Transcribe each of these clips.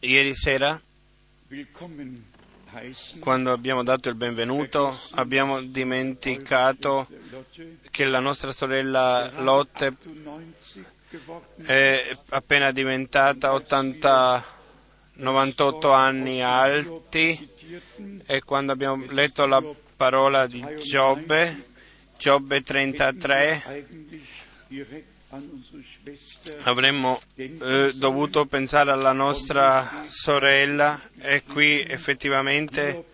Ieri sera, quando abbiamo dato il benvenuto, abbiamo dimenticato che la nostra sorella Lotte è appena diventata 98 anni alti, e quando abbiamo letto la parola di Giobbe 33, avremmo dovuto pensare alla nostra sorella, e qui effettivamente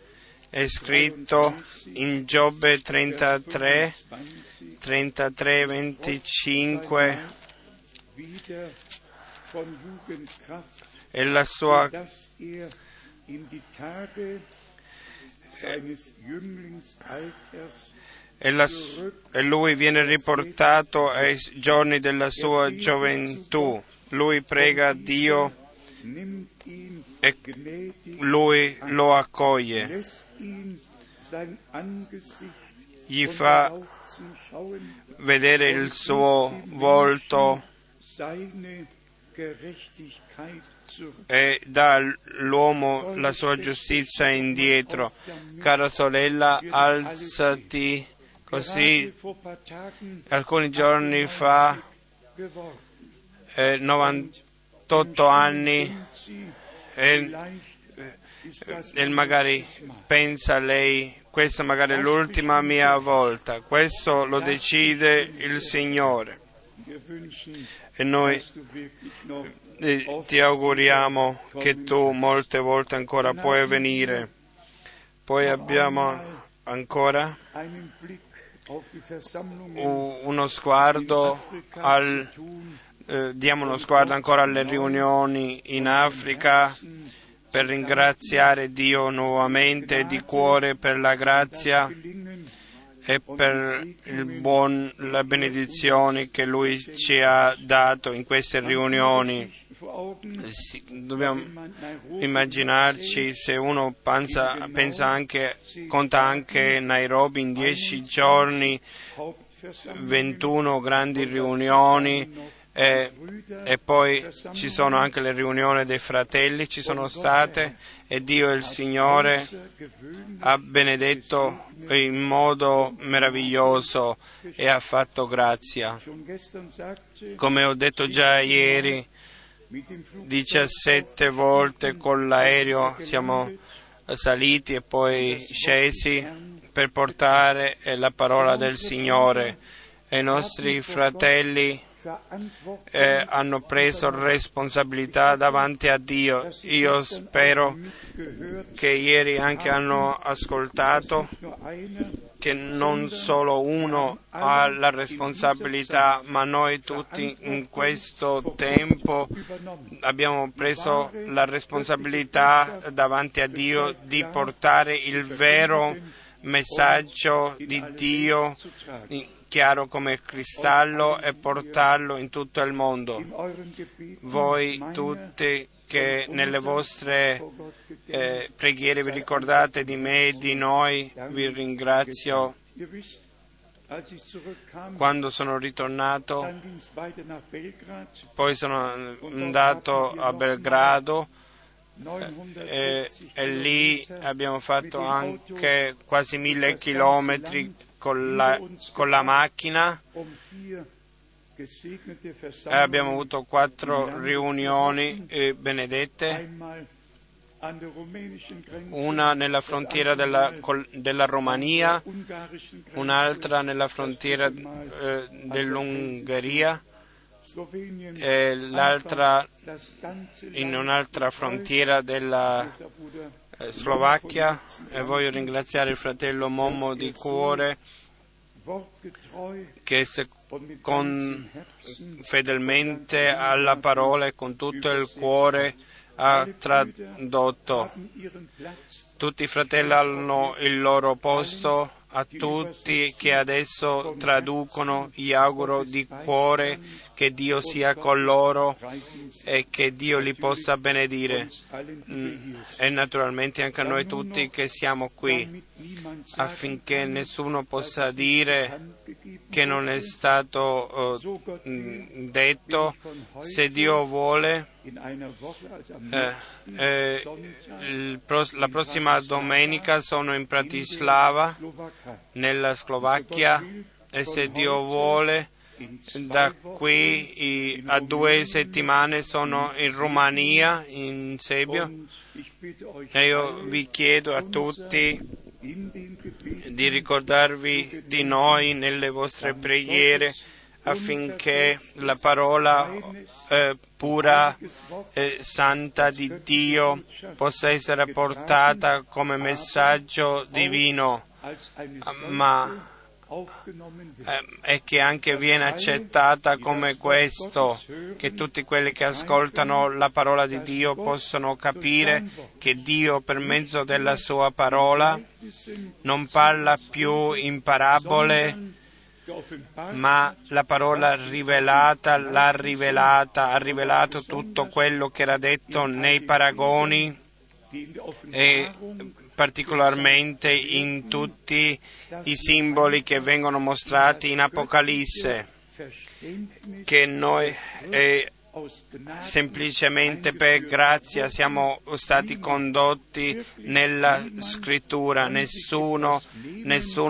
è scritto in Giobbe 33:25, e la sua e lui viene riportato ai giorni della sua gioventù. Lui prega Dio e lui lo accoglie, gli fa vedere il suo volto e dà all'uomo la sua giustizia indietro. Cara sorella, alzati. Così alcuni giorni fa, 98 anni, e magari pensa lei, questa magari è l'ultima mia volta. Questo lo decide il Signore, e noi ti auguriamo che tu molte volte ancora puoi venire. Poi abbiamo ancora uno sguardo diamo uno sguardo ancora alle riunioni in Africa, per ringraziare Dio nuovamente di cuore per la grazia e per le benedizioni che Lui ci ha dato in queste riunioni. Dobbiamo immaginarci, se uno conta anche Nairobi, in 10 giorni, 21 grandi riunioni, e poi ci sono anche le riunioni dei fratelli, ci sono state, e Dio il Signore ha benedetto in modo meraviglioso e ha fatto grazia. Come ho detto già ieri, 17 volte con l'aereo siamo saliti e poi scesi per portare la parola del Signore, e i nostri fratelli hanno preso responsabilità davanti a Dio. Io spero che ieri anche hanno ascoltato che non solo uno ha la responsabilità, ma noi tutti in questo tempo abbiamo preso la responsabilità davanti a Dio di portare il vero messaggio di Dio chiaro come cristallo e portarlo in tutto il mondo. Voi tutti che nelle vostre preghiere vi ricordate di me e di noi, vi ringrazio. Quando sono ritornato, poi sono andato a Belgrado, e lì abbiamo fatto anche quasi 1000 chilometri con la macchina. Abbiamo avuto 4 riunioni benedette, una nella frontiera della Romania, un'altra nella frontiera dell'Ungheria, e l'altra in un'altra frontiera della Slovacchia. E voglio ringraziare il fratello Momo di cuore, che fedelmente alla parola e con tutto il cuore ha tradotto. Tutti i fratelli hanno il loro posto. A tutti che adesso traducono, gli auguro di cuore che Dio sia con loro e che Dio li possa benedire, e naturalmente anche a noi tutti che siamo qui, affinché nessuno possa dire che non è stato detto, se Dio vuole, la prossima domenica sono in Bratislava, nella Slovacchia, e se Dio vuole, da qui a 2 settimane sono in Romania, in Serbia, e io vi chiedo a tutti di ricordarvi di noi nelle vostre preghiere, affinché la parola pura e santa di Dio possa essere portata come messaggio divino, ma e che anche viene accettata come questo, che tutti quelli che ascoltano la parola di Dio possono capire che Dio per mezzo della sua parola non parla più in parabole, ma la parola rivelata l'ha rivelata, ha rivelato tutto quello che era detto nei paragoni e particolarmente in tutti i simboli che vengono mostrati in Apocalisse, che noi semplicemente per grazia siamo stati condotti nella scrittura. Nessuno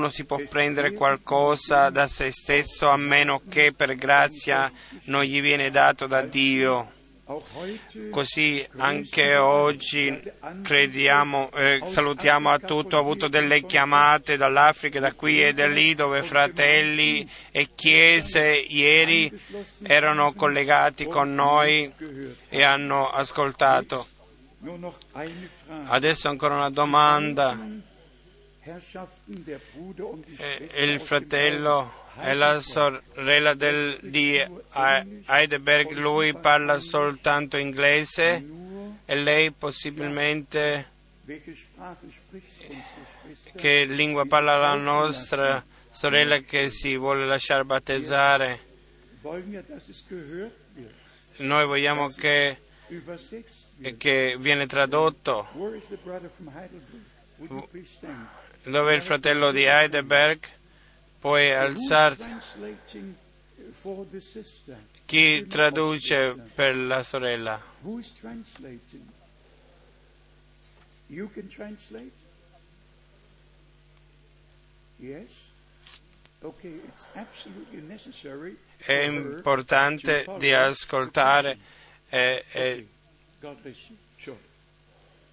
si può prendere qualcosa da se stesso, a meno che per grazia non gli viene dato da Dio. Così anche oggi crediamo, salutiamo a tutto. Ho avuto delle chiamate dall'Africa, da qui e da lì, dove fratelli e chiese ieri erano collegati con noi e hanno ascoltato. Adesso ancora una domanda. Il fratello e la sorella di Heidelberg, lui parla soltanto inglese, e lei possibilmente che lingua parla la nostra sorella che si vuole lasciare battezzare? Noi vogliamo che viene tradotto. Dove il fratello di Heidelberg? Puoi alzarti. Chi traduce per la sorella? You can translate? Yes? Okay, it's absolutely necessary. È importante di ascoltare e God bless you. Sure.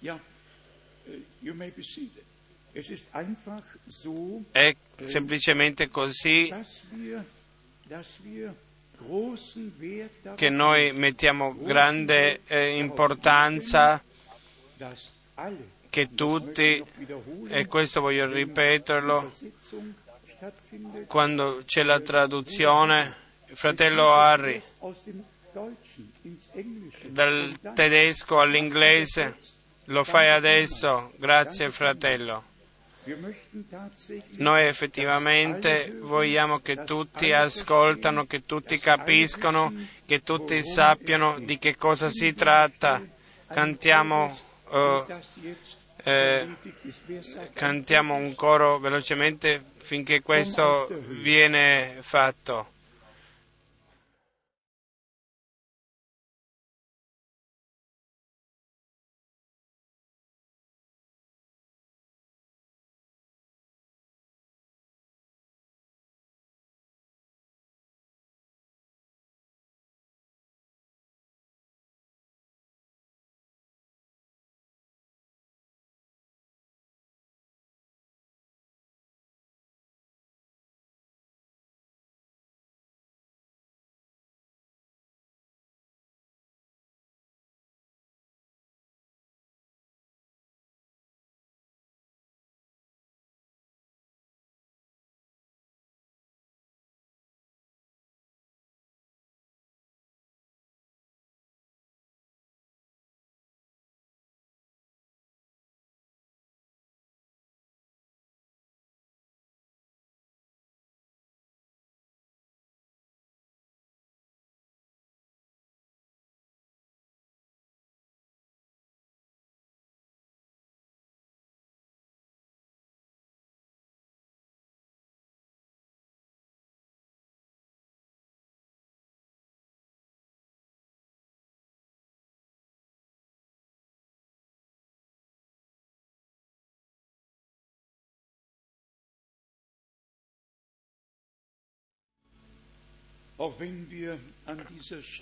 Yeah. You may be seated. È semplicemente così che noi mettiamo grande importanza che tutti, e questo voglio ripeterlo, quando c'è la traduzione, fratello Harry, dal tedesco all'inglese, lo fai adesso, grazie fratello. Noi effettivamente vogliamo che tutti ascoltano, che tutti capiscono, che tutti sappiano di che cosa si tratta. Cantiamo un coro velocemente finché questo viene fatto.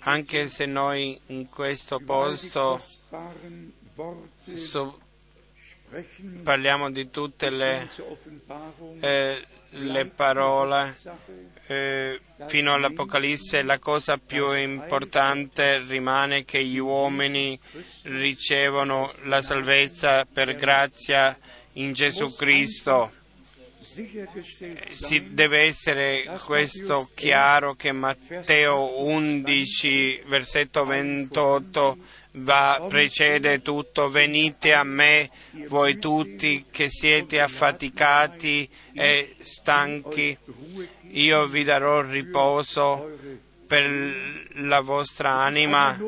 Anche se noi in questo posto parliamo di tutte le parole fino all'Apocalisse, la cosa più importante rimane che gli uomini ricevono la salvezza per grazia in Gesù Cristo. Si deve essere questo chiaro, che Matteo 11 versetto 28 precede tutto: venite a me voi tutti che siete affaticati e stanchi, io vi darò riposo per la vostra anima.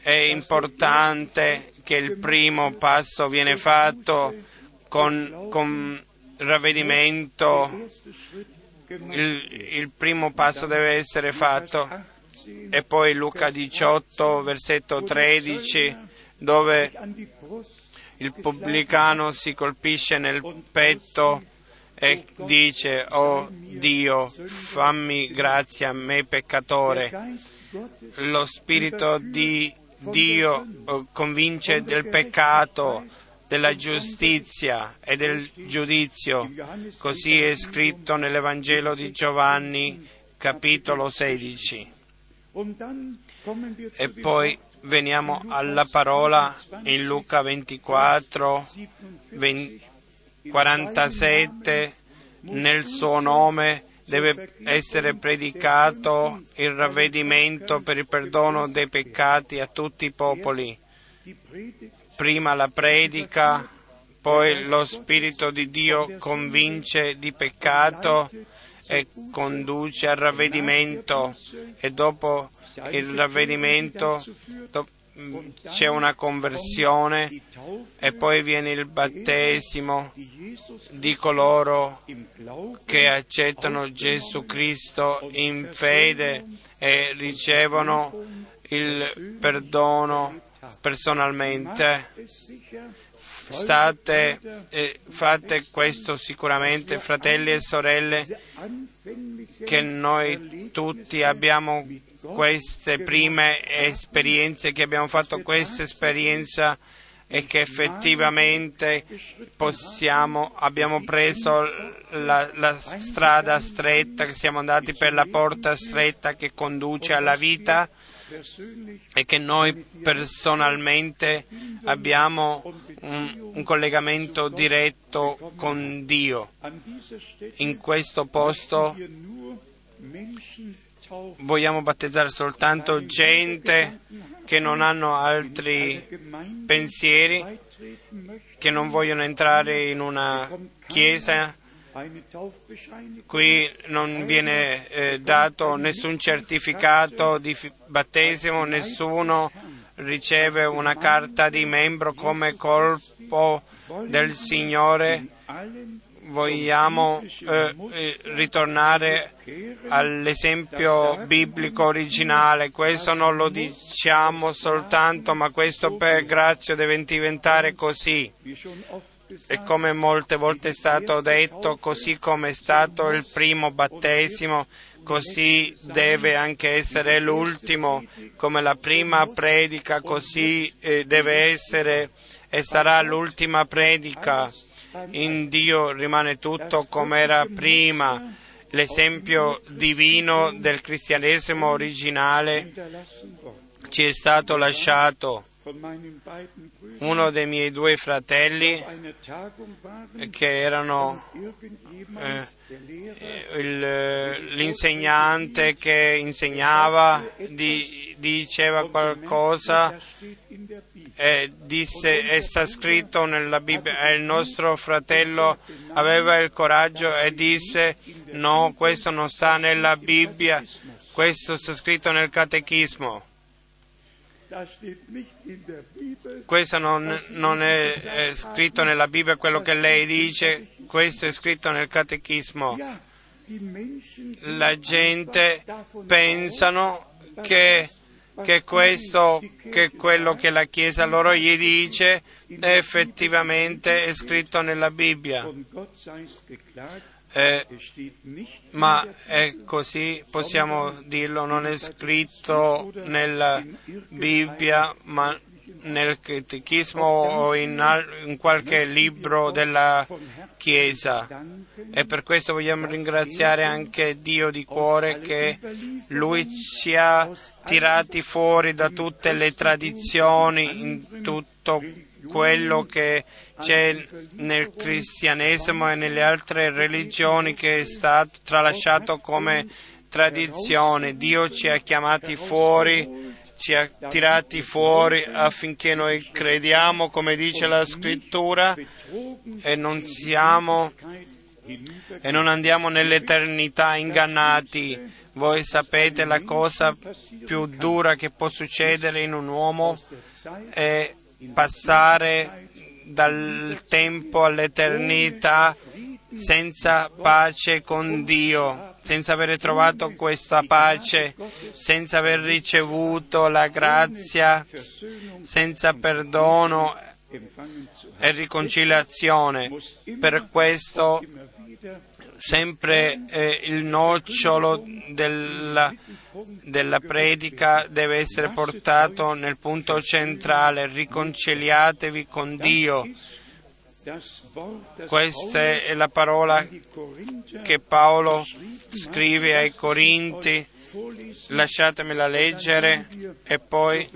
È importante che il primo passo viene fatto con ravvedimento, il primo passo deve essere fatto. E poi Luca 18 versetto 13, dove il pubblicano si colpisce nel petto e dice: oh Dio, fammi grazia a me peccatore. Lo Spirito di Dio convince del peccato, della giustizia e del giudizio. Così è scritto nell'Evangelo di Giovanni, capitolo 16. E poi veniamo alla parola in Luca 24, 47, nel suo nome deve essere predicato il ravvedimento per il perdono dei peccati a tutti i popoli. Prima la predica, poi lo Spirito di Dio convince di peccato e conduce al ravvedimento, e dopo il ravvedimento c'è una conversione e poi viene il battesimo di coloro che accettano Gesù Cristo in fede e ricevono il perdono personalmente. Fate questo sicuramente, fratelli e sorelle, che noi tutti abbiamo queste prime esperienze, che abbiamo fatto questa esperienza e che effettivamente abbiamo preso la strada stretta, che siamo andati per la porta stretta che conduce alla vita, e che noi personalmente abbiamo un collegamento diretto con Dio. In questo posto vogliamo battezzare soltanto gente che non hanno altri pensieri, che non vogliono entrare in una chiesa. Qui non viene dato nessun certificato di battesimo, nessuno riceve una carta di membro come corpo del Signore. Vogliamo ritornare all'esempio biblico originale. Questo non lo diciamo soltanto, ma questo per grazia deve diventare così. E come molte volte è stato detto, così come è stato il primo battesimo, così deve anche essere l'ultimo. Come la prima predica, così deve essere e sarà l'ultima predica. In Dio rimane tutto come era prima. L'esempio divino del cristianesimo originale ci è stato lasciato. Uno dei miei due fratelli, che erano l'insegnante che insegnava, diceva qualcosa e disse: è sta scritto nella Bibbia. E il nostro fratello aveva il coraggio e disse: no, questo non sta nella Bibbia, questo sta scritto nel catechismo. Questo non è scritto nella Bibbia, quello che lei dice, questo è scritto nel catechismo. La gente pensano che questo, che quello che la Chiesa loro gli dice effettivamente è scritto nella Bibbia. ma è così, possiamo dirlo, non è scritto nella Bibbia, ma nel catechismo o in qualche libro della Chiesa. E per questo vogliamo ringraziare anche Dio di cuore che Lui ci ha tirati fuori da tutte le tradizioni, in tutto quello che c'è nel cristianesimo e nelle altre religioni che è stato tralasciato come tradizione. Dio ci ha chiamati fuori, ci ha tirati fuori affinché noi crediamo, come dice la Scrittura, e non andiamo nell'eternità ingannati. Voi sapete la cosa più dura che può succedere in un uomo è passare dal tempo all'eternità senza pace con Dio, senza aver trovato questa pace, senza aver ricevuto la grazia, senza perdono e riconciliazione. Per questo sempre il nocciolo della predica deve essere portato nel punto centrale: riconciliatevi con Dio. Questa è la parola che Paolo scrive ai Corinti. Lasciatemela leggere e poi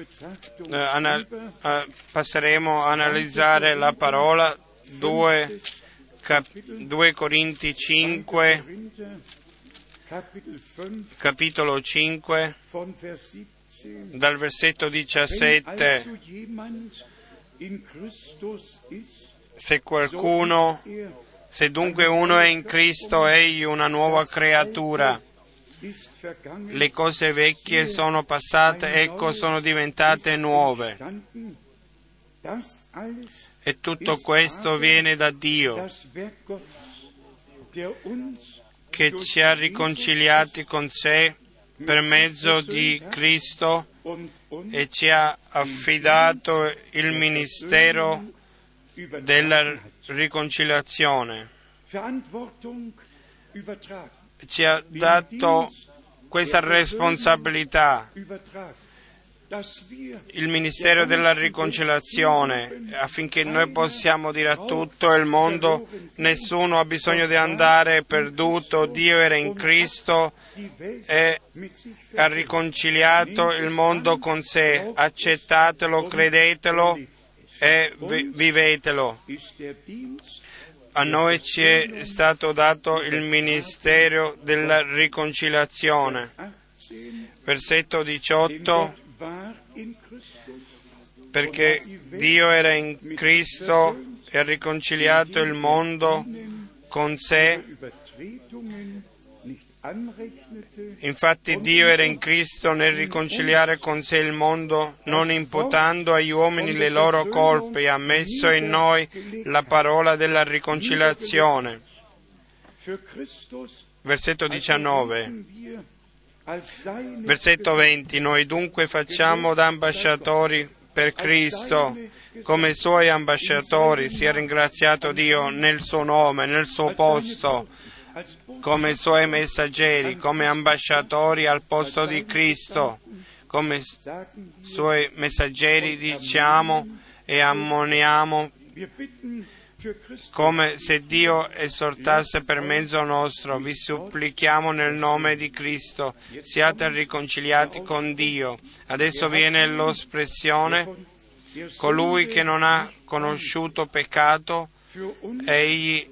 passeremo a analizzare la parola. 2 Corinti 5, capitolo 5, dal versetto 17. Se dunque uno è in Cristo, egli una nuova creatura. Le cose vecchie sono passate, ecco sono diventate nuove. E tutto questo viene da Dio, che ci ha riconciliati con sé per mezzo di Cristo e ci ha affidato il ministero della riconciliazione. Ci ha dato questa responsabilità, il ministero della riconciliazione, affinché noi possiamo dire a tutto il mondo: nessuno ha bisogno di andare perduto, Dio era in Cristo e ha riconciliato il mondo con sé. Accettatelo, credetelo e vivetelo. A noi ci è stato dato il ministero della riconciliazione. Versetto 18: perché Dio era in Cristo e ha riconciliato il mondo con sé. Infatti Dio era in Cristo nel riconciliare con sé il mondo, non imputando agli uomini le loro colpe, e ha messo in noi la parola della riconciliazione. Versetto 19. Versetto 20: noi dunque facciamo da ambasciatori per Cristo, come Suoi ambasciatori, sia ringraziato Dio nel Suo nome, nel Suo posto, come Suoi messaggeri, come ambasciatori al posto di Cristo, come Suoi messaggeri diciamo e ammoniamo, come se Dio esortasse per mezzo nostro. Vi supplichiamo nel nome di Cristo, siate riconciliati con Dio. Adesso viene l'espressione: colui che non ha conosciuto peccato, egli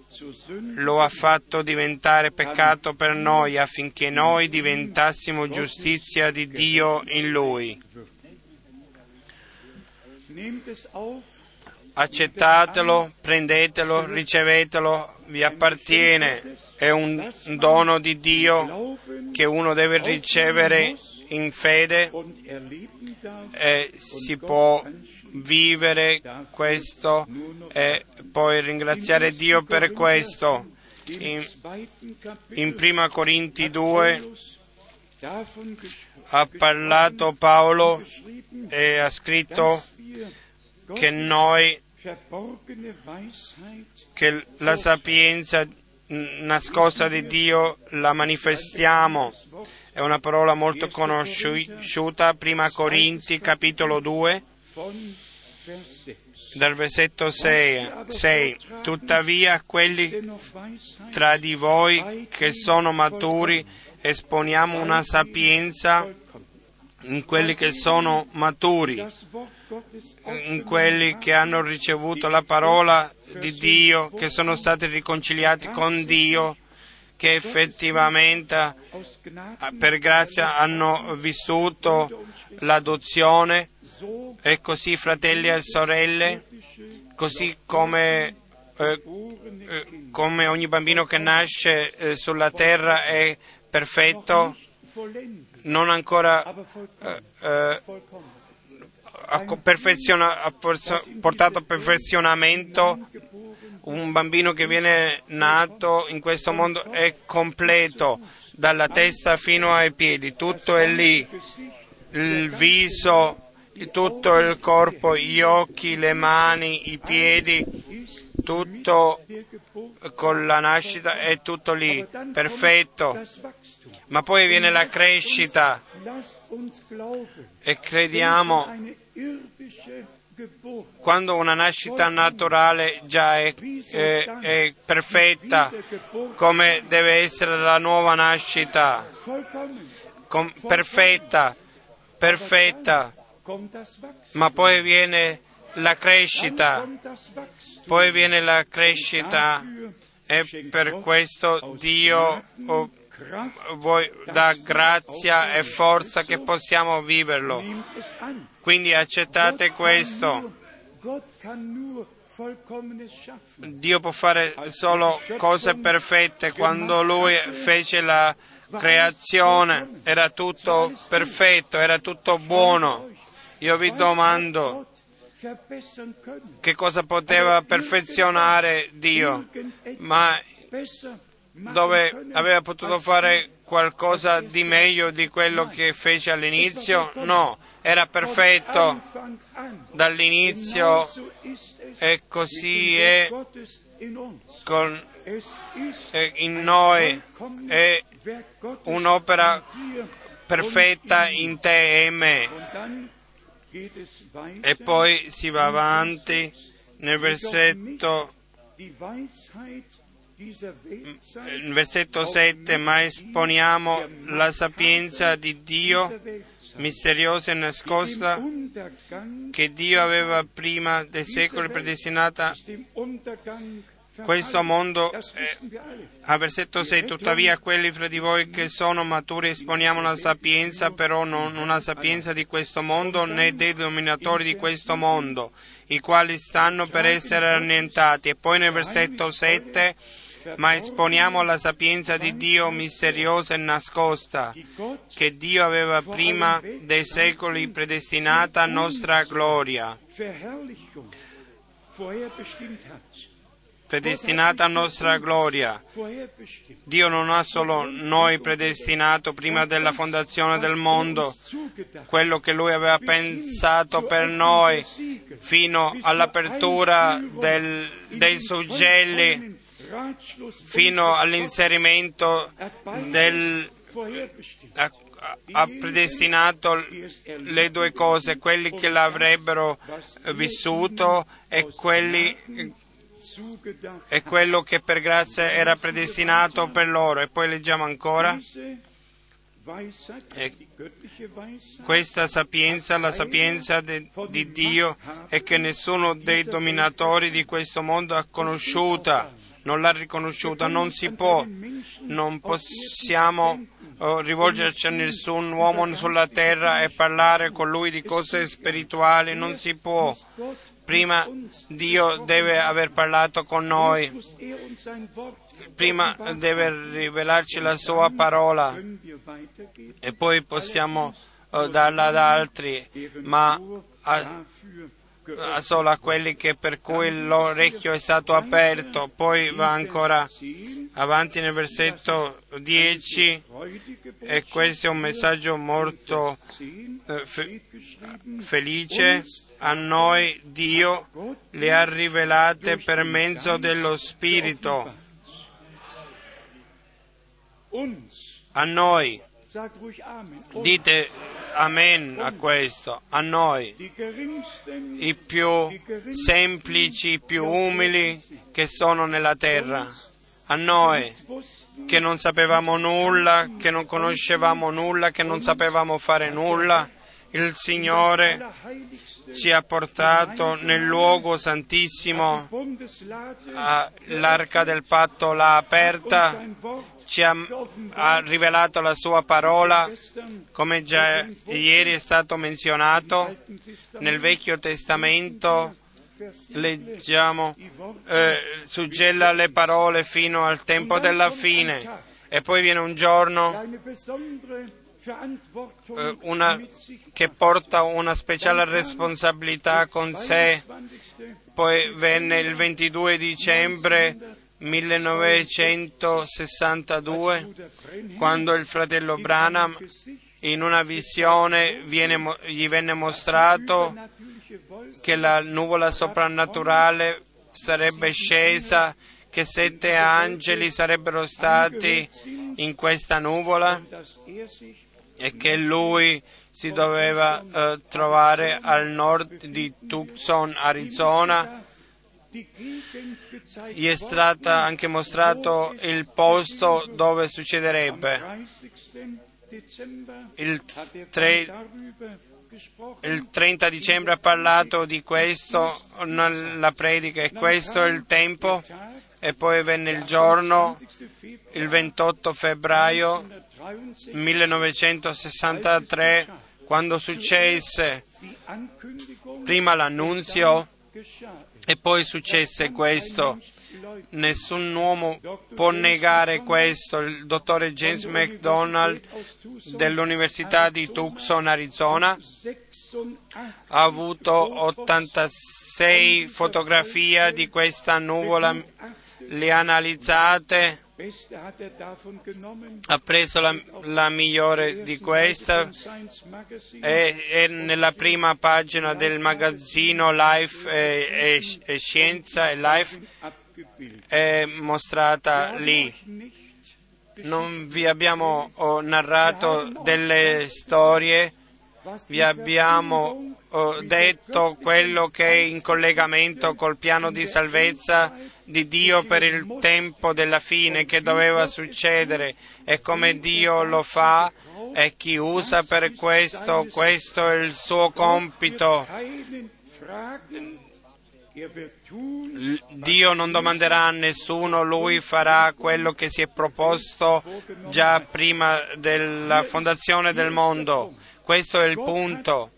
lo ha fatto diventare peccato per noi, affinché noi diventassimo giustizia di Dio in Lui. Accettatelo, prendetelo, ricevetelo, vi appartiene, è un dono di Dio che uno deve ricevere in fede e si può vivere questo e poi ringraziare Dio per questo. In 1 Corinti 2 ha parlato Paolo e ha scritto che la sapienza nascosta di Dio la manifestiamo. È una parola molto conosciuta, prima Corinti capitolo 2, dal versetto 6. Tuttavia quelli tra di voi che sono maturi esponiamo una sapienza in quelli che sono maturi, in quelli che hanno ricevuto la parola di Dio, che sono stati riconciliati con Dio, che effettivamente per grazia hanno vissuto l'adozione. E così, fratelli e sorelle, così come ogni bambino che nasce sulla terra è perfetto, non ancora portato a perfezionamento. Un bambino che viene nato in questo mondo è completo, dalla testa fino ai piedi, tutto è lì, il viso, tutto il corpo, gli occhi, le mani, i piedi, tutto con la nascita è tutto lì, perfetto. Ma poi viene la crescita e crediamo. Quando una nascita naturale già è perfetta, come deve essere la nuova nascita, perfetta, ma poi viene la crescita, e per questo Dio dà grazia e forza che possiamo viverlo. Quindi accettate questo. Dio può fare solo cose perfette. Quando Lui fece la creazione era tutto perfetto, era tutto buono. Io vi domando, che cosa poteva perfezionare Dio? Ma dove aveva potuto fare qualcosa di meglio di quello che fece all'inizio? No, era perfetto dall'inizio e così è in noi, è un'opera perfetta in te e me. E poi si va avanti nel versetto 7, ma esponiamo la sapienza di Dio misteriosa e nascosta, che Dio aveva prima dei secoli predestinata questo mondo. A versetto 6, tuttavia quelli fra di voi che sono maturi esponiamo la sapienza, però non una sapienza di questo mondo né dei dominatori di questo mondo, i quali stanno per essere annientati. E poi nel versetto 7, ma esponiamo la sapienza di Dio misteriosa e nascosta, che Dio aveva prima dei secoli predestinata a nostra gloria. Predestinata a nostra gloria. Dio non ha solo noi predestinato prima della fondazione del mondo, quello che Lui aveva pensato per noi fino all'apertura dei suggelli, fino all'inserimento ha predestinato le due cose, quelli che l'avrebbero vissuto e quello che per grazia era predestinato per loro. E poi leggiamo ancora. E questa sapienza, la sapienza di Dio, è che nessuno dei dominatori di questo mondo ha conosciuta, non l'ha riconosciuta. Non possiamo rivolgerci a nessun uomo sulla terra e parlare con lui di cose spirituali, non si può. Prima Dio deve aver parlato con noi, prima deve rivelarci la Sua parola e poi possiamo darla ad altri, ma solo a quelli che per cui l'orecchio è stato aperto. Poi va ancora avanti nel versetto 10, e questo è un messaggio molto felice. A noi Dio le ha rivelate per mezzo dello Spirito. a noi. Dite amen a questo, a noi, i più semplici, i più umili che sono nella terra, a noi che non sapevamo nulla, che non conoscevamo nulla, che non sapevamo fare nulla, il Signore ci ha portato nel luogo santissimo, l'arca del patto l'ha aperta, ci ha rivelato la sua parola, come già ieri è stato menzionato. Nel Vecchio Testamento leggiamo, suggella le parole fino al tempo della fine, e poi viene un giorno che porta una speciale responsabilità con sé. Poi venne il 22 dicembre 1962, quando il fratello Branham in una visione gli venne mostrato che la nuvola soprannaturale sarebbe scesa, che 7 angeli sarebbero stati in questa nuvola e che lui si doveva trovare al nord di Tucson, Arizona. Gli è stato anche mostrato il posto dove succederebbe. Il 30 dicembre ha parlato di questo nella predica, e questo è il tempo. E poi venne il giorno, il 28 febbraio 1963, quando successe prima l'annunzio e poi successe questo. Nessun uomo può negare questo. Il dottore James McDonald dell'Università di Tucson, Arizona, ha avuto 86 fotografie di questa nuvola, le ha analizzate, ha preso la migliore di questa, è nella prima pagina del magazzino Life e Scienza e Life, è mostrata lì. Non vi abbiamo narrato delle storie, vi abbiamo detto quello che è in collegamento col piano di salvezza di Dio per il tempo della fine che doveva succedere, e come Dio lo fa e chi usa per questo. Questo è il suo compito. Dio non domanderà a nessuno, Lui farà quello che si è proposto già prima della fondazione del mondo. Questo è il punto.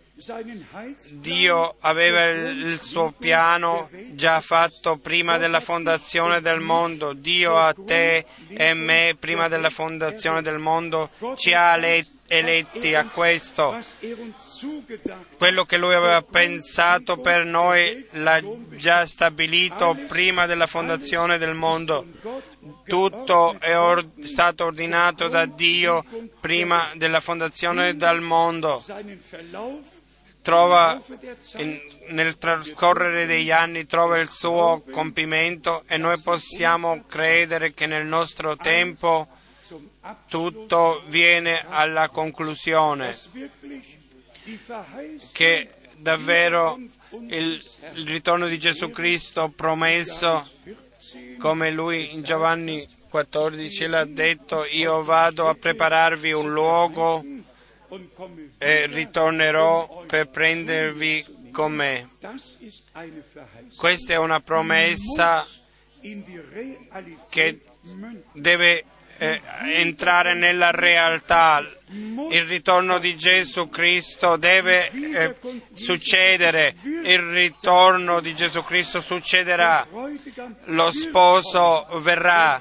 Dio aveva il suo piano già fatto prima della fondazione del mondo. Dio a te e me prima della fondazione del mondo ci ha eletti a questo. Quello che Lui aveva pensato per noi l'ha già stabilito prima della fondazione del mondo. Tutto è stato ordinato da Dio prima della fondazione del mondo. Trova nel trascorrere degli anni trova il suo compimento, e noi possiamo credere che nel nostro tempo tutto viene alla conclusione, che davvero il ritorno di Gesù Cristo promesso, come Lui in Giovanni 14 l'ha detto: io vado a prepararvi un luogo e ritornerò per prendervi con me. Questa è una promessa che deve entrare nella realtà. Il ritorno di Gesù Cristo deve succedere. Il ritorno di Gesù Cristo succederà. Lo sposo verrà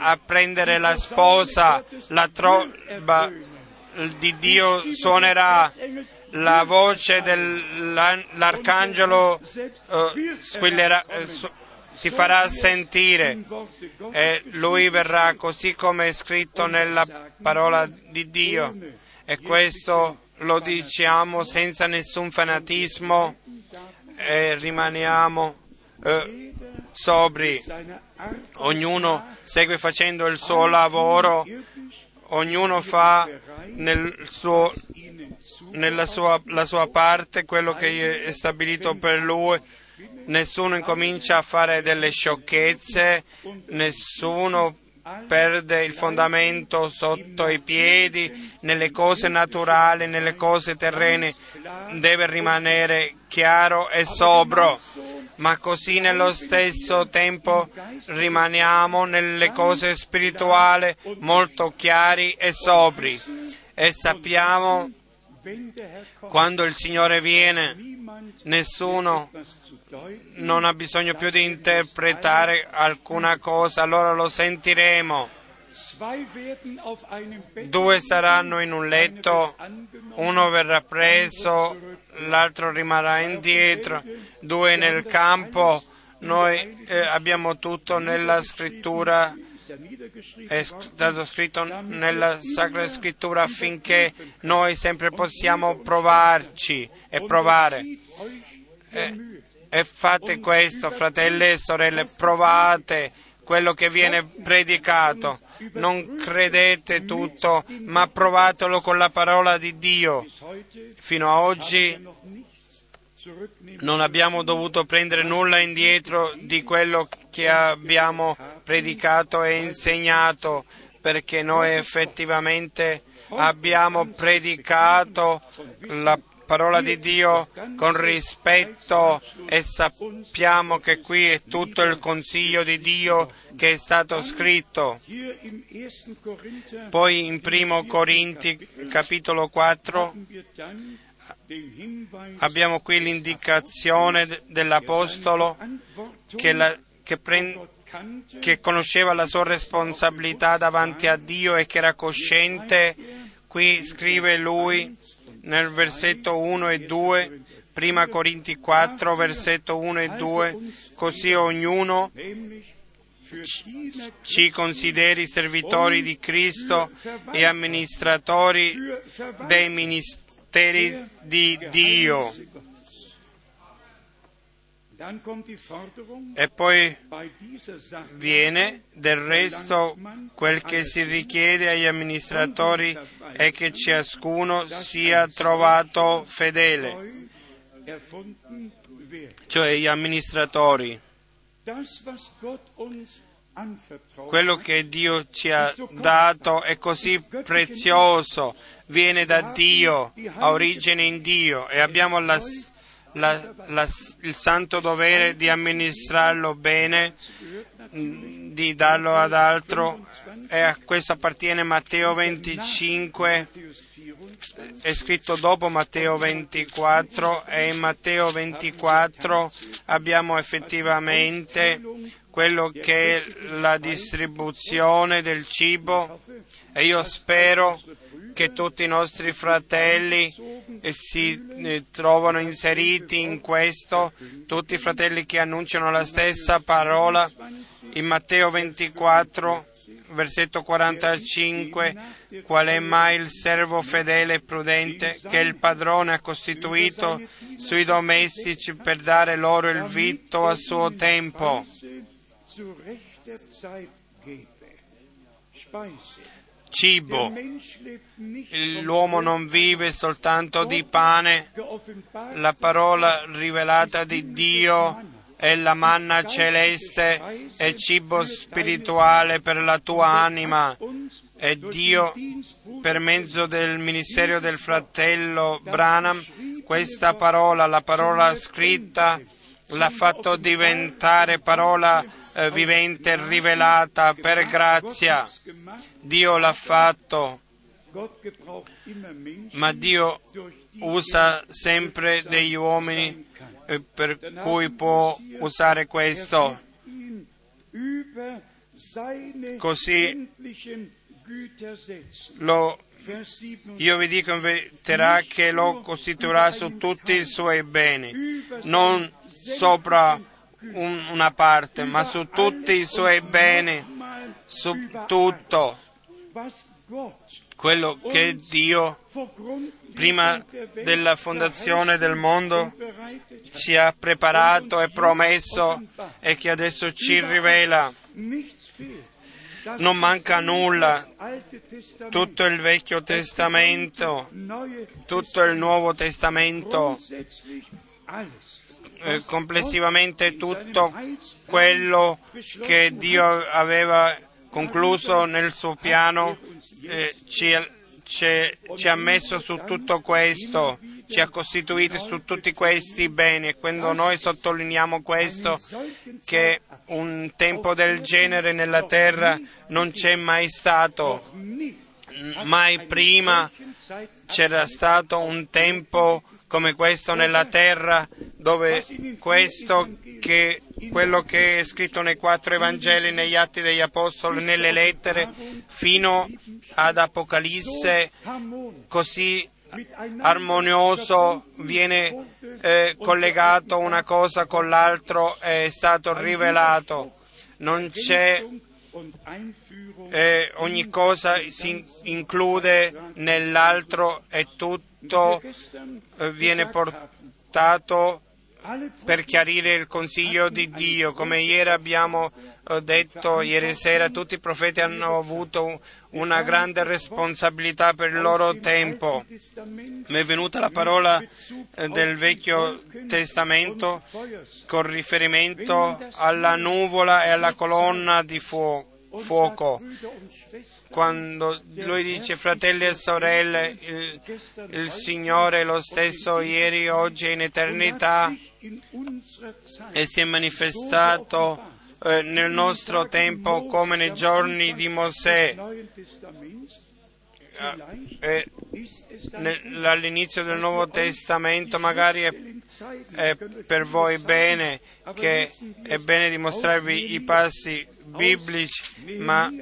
a prendere la sposa, la tromba di Dio suonerà, la voce dell'arcangelo squillerà, si farà sentire, e Lui verrà così come è scritto nella parola di Dio. E questo lo diciamo senza nessun fanatismo, e rimaniamo sobri, ognuno segue facendo il suo lavoro, ognuno fa nella sua parte quello che è stabilito per lui. Nessuno incomincia a fare delle sciocchezze, nessuno perde il fondamento sotto i piedi, nelle cose naturali, nelle cose terrene, deve rimanere chiaro e sobrio, ma così nello stesso tempo rimaniamo nelle cose spirituali molto chiari e sobri, e sappiamo quando il Signore viene, nessuno non ha bisogno più di interpretare alcuna cosa, allora lo sentiremo. 2 saranno in un letto, uno verrà preso, l'altro rimarrà indietro, 2 nel campo. Noi abbiamo tutto nella scrittura, è stato scritto nella Sacra Scrittura affinché noi sempre possiamo provarci e provare. E fate questo, fratelli e sorelle, provate quello che viene predicato. Non credete tutto, ma provatelo con la parola di Dio. Fino a oggi non abbiamo dovuto prendere nulla indietro di quello che abbiamo predicato e insegnato, perché noi effettivamente abbiamo predicato la parola di Dio con rispetto e sappiamo che qui è tutto il consiglio di Dio che è stato scritto. Poi in 1 Corinti capitolo 4 abbiamo qui l'indicazione dell'Apostolo che conosceva la sua responsabilità davanti a Dio e che era cosciente. Qui scrive lui nel versetto 1 e 2, 1 Corinti 4, versetto 1 e 2, così ognuno ci consideri servitori di Cristo e amministratori dei ministeri di Dio. E poi viene del resto quel che si richiede agli amministratori è che ciascuno sia trovato fedele, cioè gli amministratori. Quello che Dio ci ha dato è così prezioso, viene da Dio, ha origine in Dio e abbiamo il santo dovere di amministrarlo bene, di darlo ad altro, e a questo appartiene Matteo 25, è scritto dopo Matteo 24, e in Matteo 24 abbiamo effettivamente quello che è la distribuzione del cibo, e io spero che tutti i nostri fratelli si trovano inseriti in questo, tutti i fratelli che annunciano la stessa parola. In Matteo 24, versetto 45, qual è mai il servo fedele e prudente che il padrone ha costituito sui domestici per dare loro il vitto a suo tempo? Cibo. L'uomo non vive soltanto di pane, la parola rivelata di Dio è la manna celeste, è cibo spirituale per la tua anima, e Dio per mezzo del ministero del fratello Branham questa parola, la parola scritta, l'ha fatto diventare parola vivente, rivelata per grazia. Dio l'ha fatto, ma Dio usa sempre degli uomini per cui può usare questo. Così io vi dico, inventerà che lo costituirà su tutti i suoi beni, non sopra una parte, ma su tutti i suoi beni, su tutto quello che Dio prima della fondazione del mondo ci ha preparato e promesso e che adesso ci rivela. Non manca nulla, tutto il Vecchio Testamento, tutto il Nuovo Testamento, complessivamente tutto quello che Dio aveva concluso nel suo piano, ci ha messo su tutto questo, ci ha costituito su tutti questi beni. E quando noi sottolineiamo questo, che un tempo del genere nella terra non c'è mai stato, mai prima c'era stato un tempo come questo nella terra, dove quello che è scritto nei quattro Evangeli, negli Atti degli Apostoli, nelle lettere, fino ad Apocalisse, così armonioso viene collegato una cosa con l'altro, è stato rivelato. Non c'è ogni cosa si include nell'altro e tutto viene portato per chiarire il consiglio di Dio. Come ieri abbiamo detto, ieri sera, tutti i profeti hanno avuto una grande responsabilità per il loro tempo. Mi è venuta la parola del Vecchio Testamento con riferimento alla nuvola e alla colonna di fuoco. Quando lui dice fratelli e sorelle, il Signore è lo stesso ieri, oggi e in eternità, e si è manifestato nel nostro tempo come nei giorni di Mosè. All'inizio del Nuovo Testamento magari è per voi bene che è bene dimostrarvi i passi biblici, ma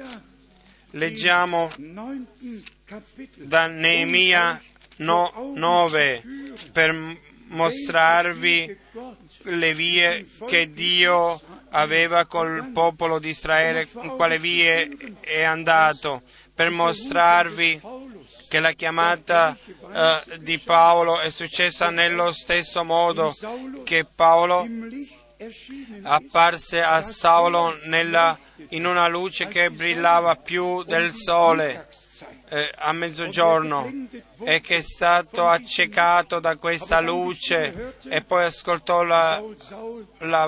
leggiamo da Neemia 9 per mostrarvi le vie che Dio aveva col popolo di Israele, in quale vie è andato, per mostrarvi che la chiamata di Paolo è successa nello stesso modo che Paolo apparse a Saulo in una luce che brillava più del sole a mezzogiorno, e che è stato accecato da questa luce, e poi ascoltò la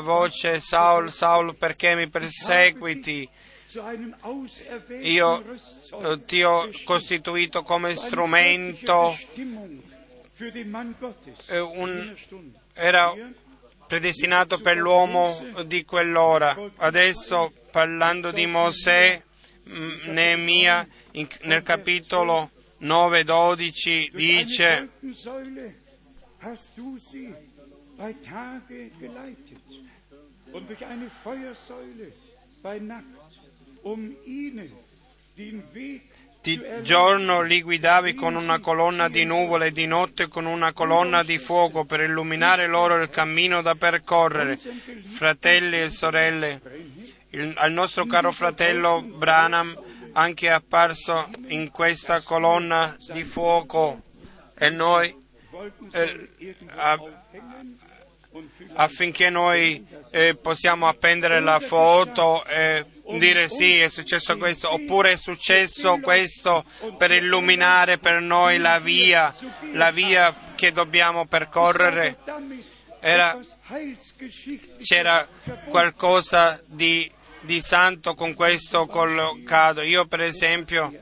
voce: Saul, Saul, perché mi perseguiti? Io ti ho costituito come strumento. Era predestinato per l'uomo di quell'ora. Adesso, parlando di Mosè, Neemia nel capitolo 9:12 dice: di giorno li guidavi con una colonna di nuvole e di notte con una colonna di fuoco per illuminare loro il cammino da percorrere. Fratelli e sorelle, al nostro caro fratello Branham anche è apparso in questa colonna di fuoco, e noi affinché noi possiamo appendere la foto e dire sì, è successo questo, oppure è successo questo, per illuminare per noi la via che dobbiamo percorrere. C'era qualcosa di santo con questo collocato. Io per esempio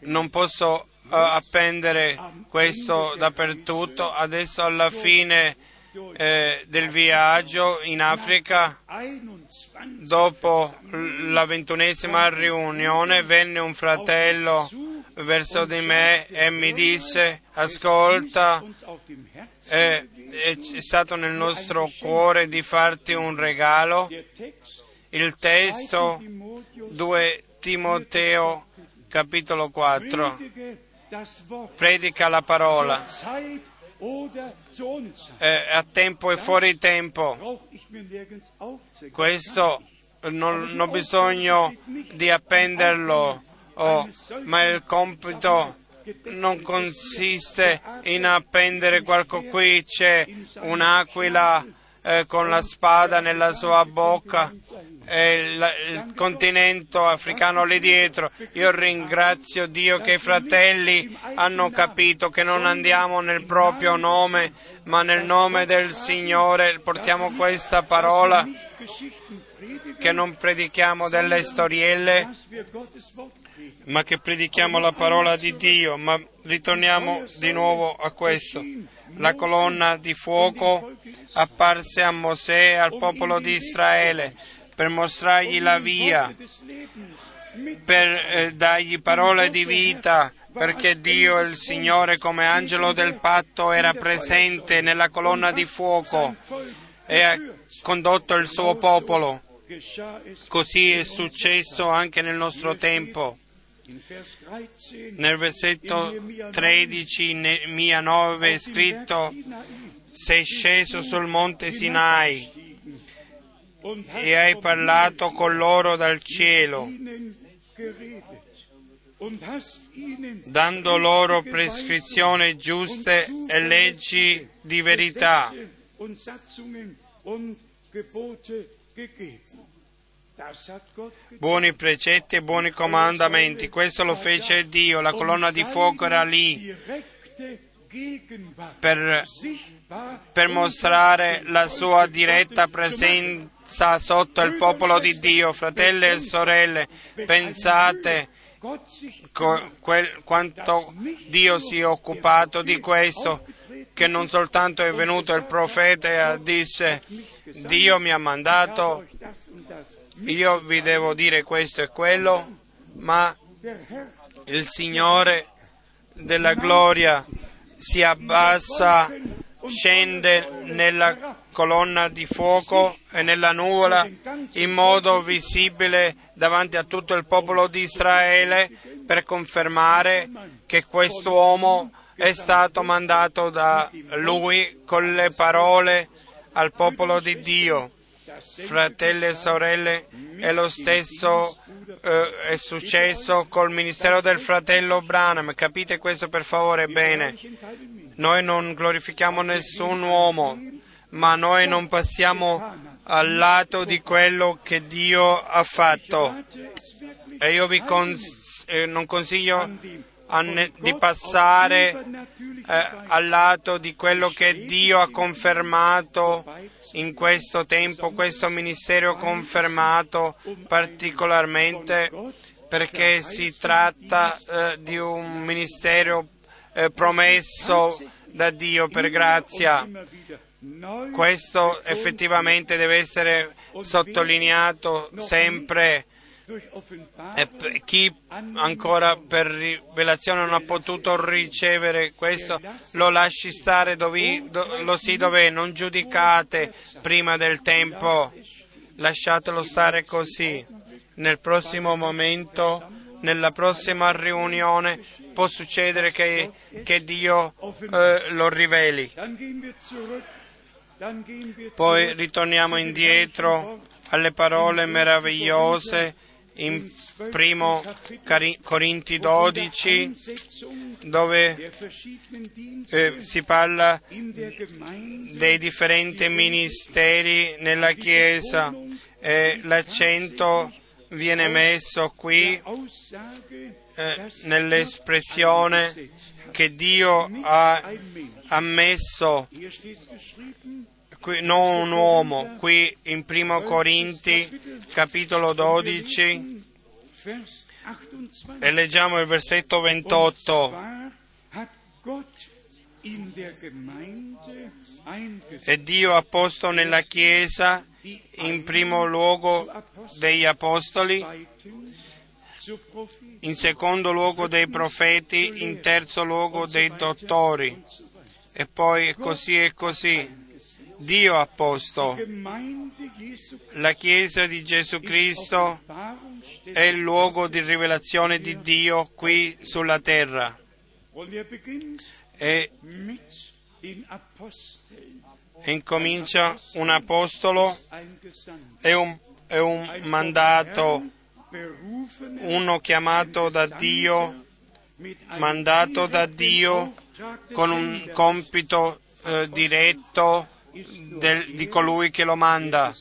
non posso appendere questo dappertutto. Adesso alla fine del viaggio in Africa, dopo la 21ª riunione, venne un fratello verso di me e mi disse: ascolta, è stato nel nostro cuore di farti un regalo. Il testo 2 Timoteo capitolo 4, predica la parola a tempo e fuori tempo. Questo non ho bisogno di appenderlo ma il compito non consiste in appendere qualcosa. Qui c'è un'aquila con la spada nella sua bocca e il continente africano lì dietro. Io ringrazio Dio che i fratelli hanno capito che non andiamo nel proprio nome, ma nel nome del Signore portiamo questa parola, che non predichiamo delle storielle, ma che predichiamo la parola di Dio. Ma ritorniamo di nuovo a questo. La colonna di fuoco apparse a Mosè e al popolo di Israele per mostrargli la via, per dargli parole di vita, perché Dio, il Signore, come angelo del patto, era presente nella colonna di fuoco e ha condotto il suo popolo. Così è successo anche nel nostro tempo. Nel versetto 13 in Neemia 9 è scritto: sei sceso sul monte Sinai e hai parlato con loro dal cielo, dando loro prescrizioni giuste e leggi di verità. Buoni precetti e buoni comandamenti, questo lo fece Dio. La colonna di fuoco era lì per mostrare la sua diretta presenza sotto il popolo di Dio. Fratelli e sorelle, pensate quanto Dio si è occupato di questo, che non soltanto è venuto il profeta e disse: Dio mi ha mandato, io vi devo dire questo e quello, ma il Signore della gloria si abbassa, scende nella colonna di fuoco e nella nuvola in modo visibile davanti a tutto il popolo di Israele, per confermare che quest'uomo è stato mandato da Lui con le parole al popolo di Dio. Fratelli e sorelle, è lo stesso è successo col ministero del fratello Branham. Capite questo per favore bene. Noi non glorifichiamo nessun uomo, ma noi non passiamo al lato di quello che Dio ha fatto. E io vi non consiglio di passare al lato di quello che Dio ha confermato in questo tempo, questo ministero confermato particolarmente, perché si tratta di un ministero promesso da Dio per grazia. Questo effettivamente deve essere sottolineato sempre. E chi ancora per rivelazione non ha potuto ricevere questo, lo lasci stare lo si dov'è, non giudicate prima del tempo, lasciatelo stare così. Nel prossimo momento, nella prossima riunione, può succedere che Dio lo riveli. Poi ritorniamo indietro alle parole meravigliose in primo Corinti 12, dove si parla dei differenti ministeri nella Chiesa, e l'accento viene messo qui nell'espressione che Dio ha messo, qui, non un uomo. Qui in 1 Corinti capitolo 12 e leggiamo il versetto 28: e Dio ha posto nella Chiesa in primo luogo degli apostoli, in secondo luogo dei profeti, in terzo luogo dei dottori, e poi così e così. Dio ha posto. La Chiesa di Gesù Cristo è il luogo di rivelazione di Dio qui sulla terra. E incomincia un apostolo e un mandato. uno chiamato da Dio, mandato da Dio, con un compito diretto di colui che lo manda.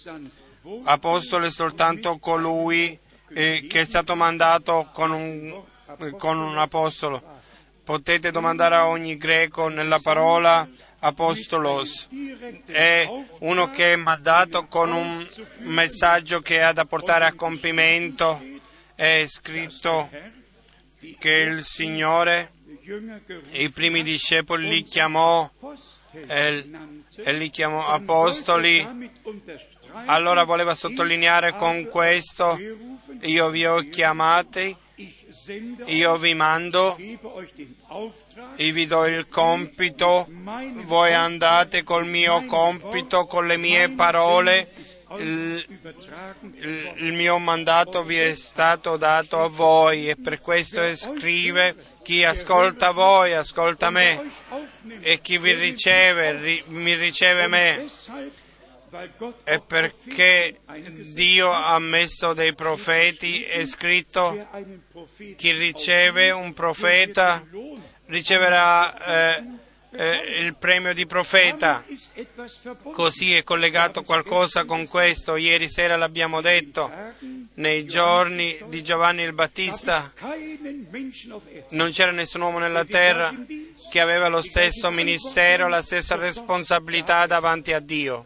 Apostolo è soltanto colui che è stato mandato con un apostolo. Potete domandare a ogni greco nella parola apostolos. È uno che è mandato con un messaggio che ha da portare a compimento. È scritto che il Signore i primi discepoli li chiamò e li chiamò apostoli. Allora voleva sottolineare con questo: io vi ho chiamati, io vi mando, io vi do il compito, voi andate col mio compito, con le mie parole, il mio mandato vi è stato dato a voi, e per questo scrive: chi ascolta voi, ascolta me, e chi vi riceve, mi riceve me. E perché Dio ha messo dei profeti, è scritto: chi riceve un profeta riceverà il premio di profeta. Così è collegato qualcosa con questo. Ieri sera l'abbiamo detto, nei giorni di Giovanni il Battista non c'era nessun uomo nella terra che aveva lo stesso ministero, la stessa responsabilità davanti a Dio.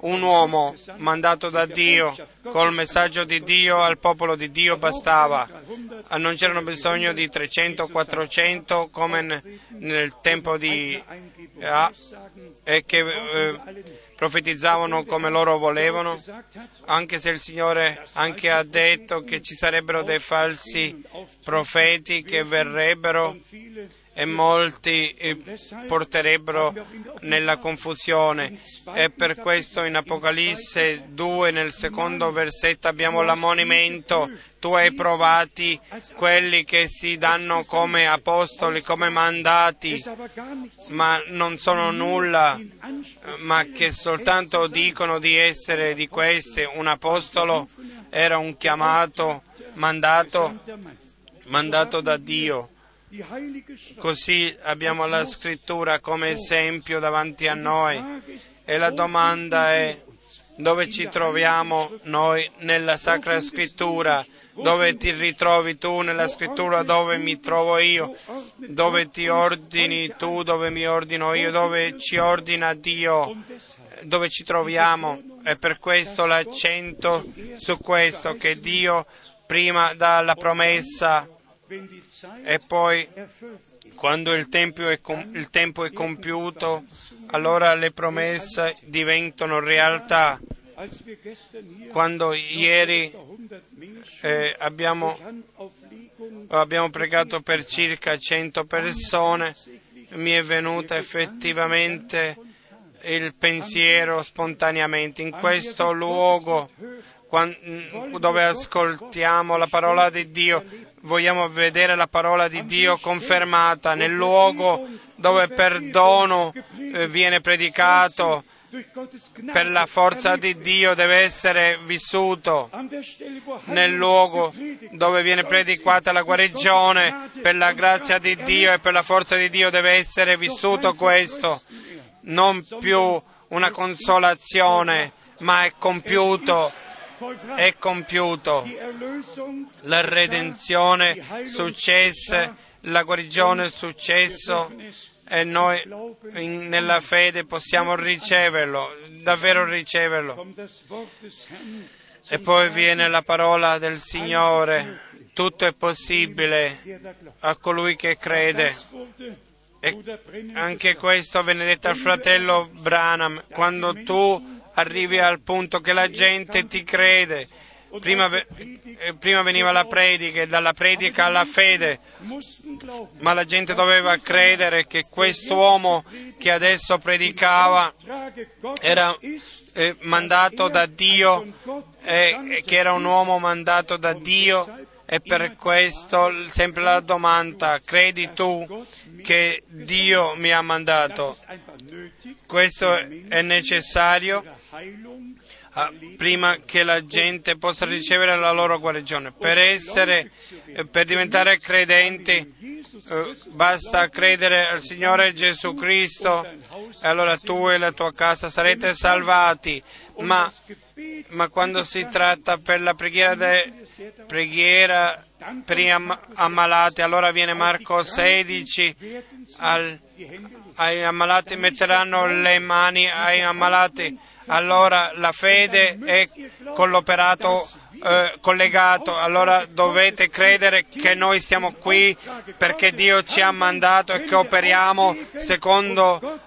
Un uomo mandato da Dio col messaggio di Dio al popolo di Dio bastava. Non c'erano bisogno di 300, 400 come nel tempo di e che profetizzavano come loro volevano, anche se il Signore anche ha detto che ci sarebbero dei falsi profeti che verrebbero e molti porterebbero nella confusione. E per questo in Apocalisse 2, nel secondo versetto, abbiamo l'ammonimento: tu hai provati quelli che si danno come apostoli, come mandati, ma non sono nulla, ma che soltanto dicono di essere di queste. Un apostolo era un chiamato, mandato da Dio. Così abbiamo la scrittura come esempio davanti a noi, e la domanda è: dove ci troviamo noi nella Sacra Scrittura? Dove ti ritrovi tu nella Scrittura? Dove mi trovo io? Dove ti ordini tu? Dove mi ordino io? Dove ci ordina Dio? Dove ci troviamo? E per questo l'accento su questo, che Dio prima dà la promessa e poi, quando il tempo è compiuto, allora le promesse diventano realtà. Quando ieri abbiamo pregato per circa 100 persone, mi è venuto effettivamente il pensiero spontaneamente in questo luogo, dove ascoltiamo la parola di Dio. Vogliamo vedere la parola di Dio confermata nel luogo dove perdono viene predicato, per la forza di Dio deve essere vissuto, nel luogo dove viene predicata la guarigione, per la grazia di Dio e per la forza di Dio deve essere vissuto questo. Non più una consolazione, ma è compiuto. È compiuto, la redenzione successe, la guarigione successo, e noi nella fede possiamo riceverlo, davvero riceverlo. E poi viene la parola del Signore: tutto è possibile a colui che crede. E anche questo venne detto al fratello Branham: quando tu arrivi al punto che la gente ti crede. Prima veniva la predica, e dalla predica alla fede, ma la gente doveva credere che quest'uomo che adesso predicava era mandato da Dio, che era un uomo mandato da Dio. E per questo sempre la domanda: credi tu che Dio mi ha mandato? Questo è necessario prima che la gente possa ricevere la loro guarigione. Per diventare credenti basta credere al Signore Gesù Cristo e allora tu e la tua casa sarete salvati. Ma quando si tratta per la preghiera per gli ammalati, allora viene Marco 16, ai ammalati metteranno le mani ai ammalati. Allora la fede è con l'operato collegato, allora dovete credere che noi siamo qui perché Dio ci ha mandato e che operiamo secondo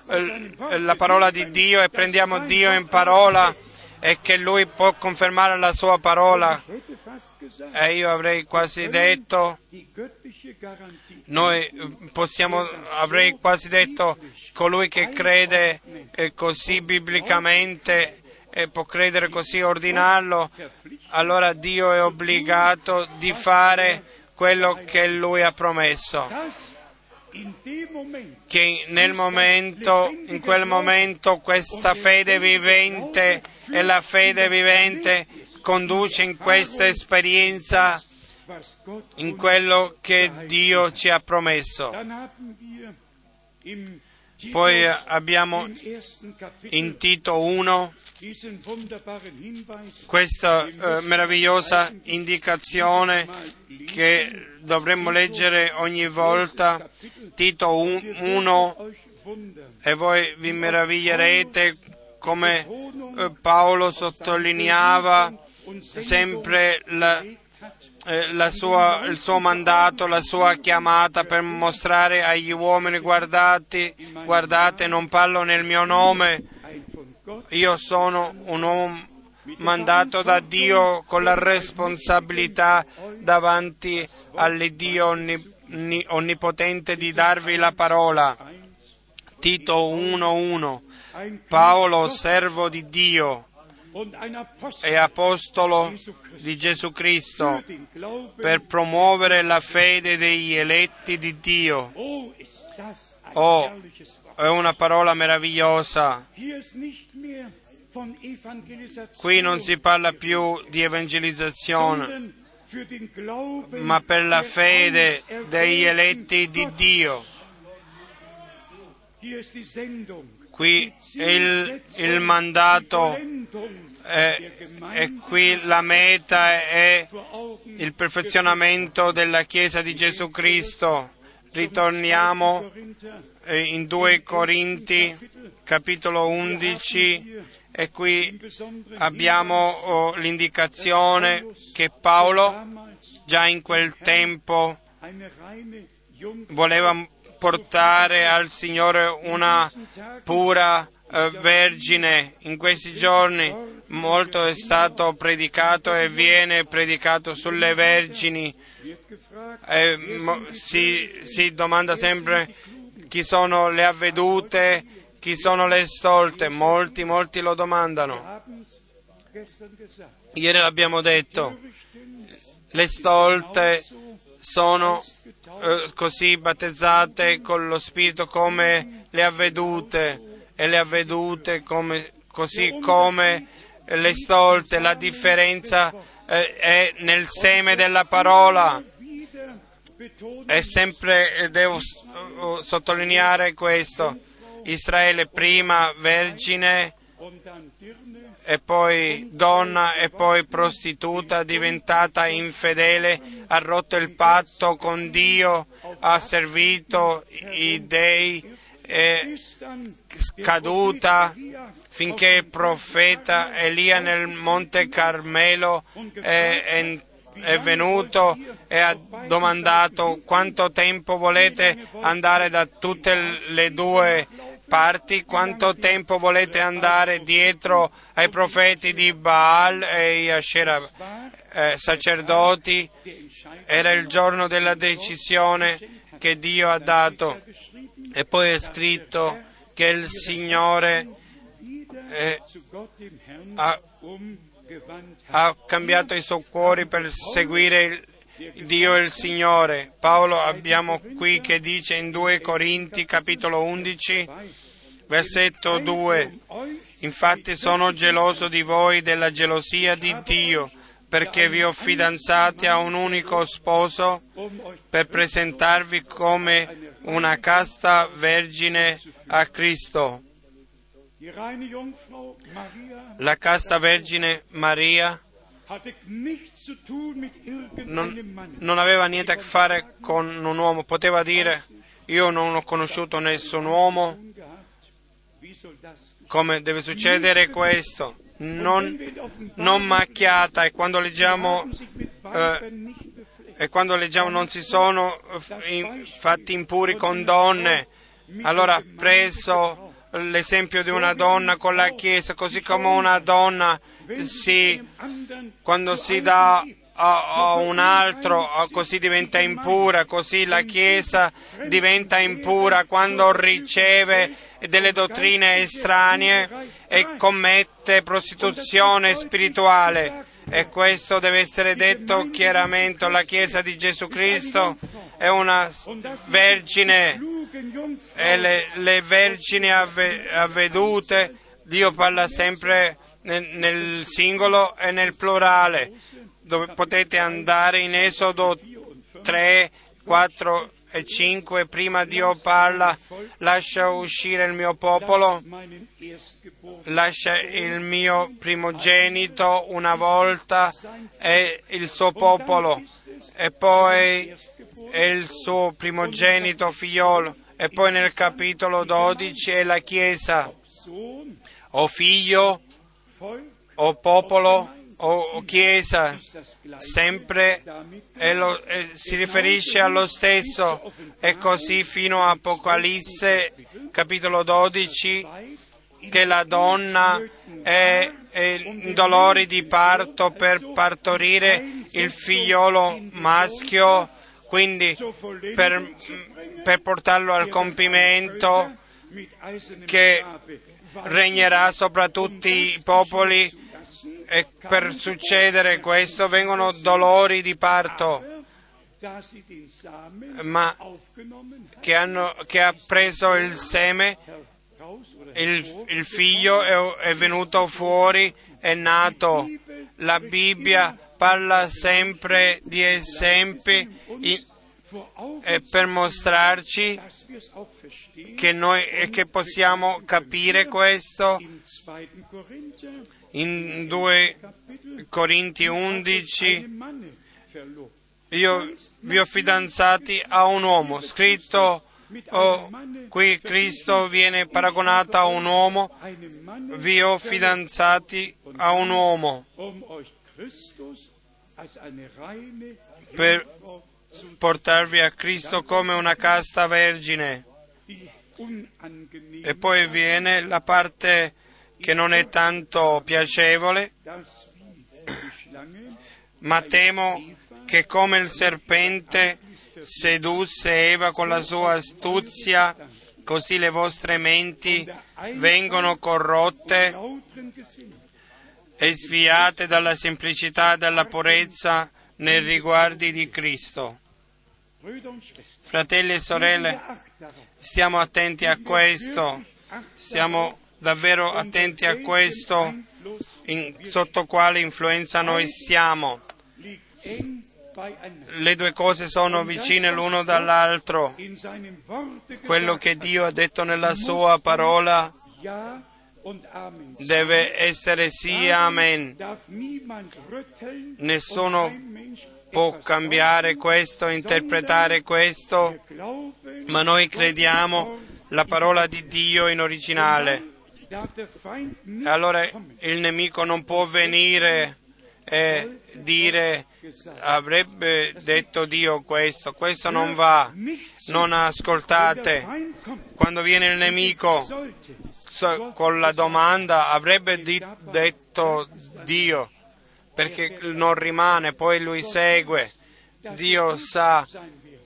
la parola di Dio e prendiamo Dio in parola e che Lui può confermare la sua parola. E io avrei quasi detto, colui che crede così biblicamente e può credere così, ordinarlo, allora Dio è obbligato di fare quello che Lui ha promesso, che in quel momento questa fede vivente e la fede vivente conduce in questa esperienza in quello che Dio ci ha promesso. Poi abbiamo in Tito 1 questa meravigliosa indicazione che dovremmo leggere ogni volta, Tito 1, e voi vi meraviglierete come Paolo sottolineava sempre il suo mandato, la sua chiamata per mostrare agli uomini: guardate, non parlo nel mio nome, io sono un uomo mandato da Dio con la responsabilità davanti all'Iddio onnipotente di darvi la parola. Tito 1:1. Paolo, servo di Dio e apostolo di Gesù Cristo, per promuovere la fede degli eletti di Dio. Oh, è una parola meravigliosa. Qui non si parla più di evangelizzazione, ma per la fede degli eletti di Dio. Qui il mandato e qui la meta è il perfezionamento della Chiesa di Gesù Cristo. Ritorniamo in 2 Corinti, capitolo 11, e qui abbiamo l'indicazione che Paolo già in quel tempo voleva portare al Signore una pura vergine. In questi giorni molto è stato predicato e viene predicato sulle vergini. Si domanda sempre chi sono le avvedute, chi sono le stolte. Molti lo domandano. Ieri l'abbiamo detto, le stolte sono così battezzate con lo Spirito come le avvedute, e le avvedute così come le stolte. La differenza è nel seme della parola. È sempre, devo sottolineare questo, Israele prima vergine e poi donna e poi prostituta, diventata infedele, ha rotto il patto con Dio, ha servito i dèi, è caduta finché il profeta Elia nel Monte Carmelo è venuto e ha domandato: quanto tempo volete andare da tutte le due parti, quanto tempo volete andare dietro ai profeti di Baal e Asherah, sacerdoti? Era il giorno della decisione che Dio ha dato. E poi è scritto che il Signore ha cambiato i suoi cuori per seguire Dio e il Signore. Paolo abbiamo qui che dice in 2 Corinti capitolo 11 versetto 2: Infatti sono geloso di voi della gelosia di Dio, perché vi ho fidanzati a un unico sposo per presentarvi come una casta vergine a Cristo. La casta vergine Maria non aveva niente a che fare con un uomo, poteva dire: io non ho conosciuto nessun uomo, come deve succedere questo? Non macchiata. E quando leggiamo non si sono fatti impuri con donne, allora ha preso l'esempio di una donna con la Chiesa, così come una donna quando si dà a un altro, così diventa impura, così la Chiesa diventa impura quando riceve delle dottrine estranee e commette prostituzione spirituale. E questo deve essere detto chiaramente: la Chiesa di Gesù Cristo è una vergine, e le vergini avvedute, Dio parla sempre nel singolo e nel plurale, dove potete andare in Esodo 3, 4 e 5, prima Dio parla: lascia uscire il mio popolo, lascia il mio primogenito una volta e il suo popolo, e poi il suo primogenito figliolo, e poi nel capitolo 12 è la Chiesa: o figlio, o popolo, o Chiesa, sempre si riferisce allo stesso. E così fino a Apocalisse capitolo 12, che la donna è in dolori di parto per partorire il figliolo maschio, quindi per portarlo al compimento, che regnerà sopra tutti i popoli. E per succedere questo vengono dolori di parto, ma che ha preso il seme, il figlio è venuto fuori, è nato. La Bibbia parla sempre di esempi per mostrarci che noi che possiamo capire questo. In 2 Corinti 11, io vi ho fidanzati a un uomo, scritto qui Cristo viene paragonato a un uomo, vi ho fidanzati a un uomo, per portarvi a Cristo come una casta vergine. E poi viene la parte che non è tanto piacevole: ma temo che come il serpente sedusse Eva con la sua astuzia, così le vostre menti vengono corrotte e sviate dalla semplicità e dalla purezza nei riguardi di Cristo. Fratelli e sorelle, stiamo attenti a questo, stiamo davvero attenti a questo, sotto quale influenza noi siamo. Le due cose sono vicine l'uno dall'altro. Quello che Dio ha detto nella sua parola deve essere sì e amen. Nessuno può cambiare questo, interpretare questo, ma noi crediamo la parola di Dio in originale. Allora il nemico non può venire e dire: avrebbe detto Dio questo non va, non ascoltate. Quando viene il nemico con la domanda: avrebbe detto Dio, perché non rimane, poi lui segue. Dio sa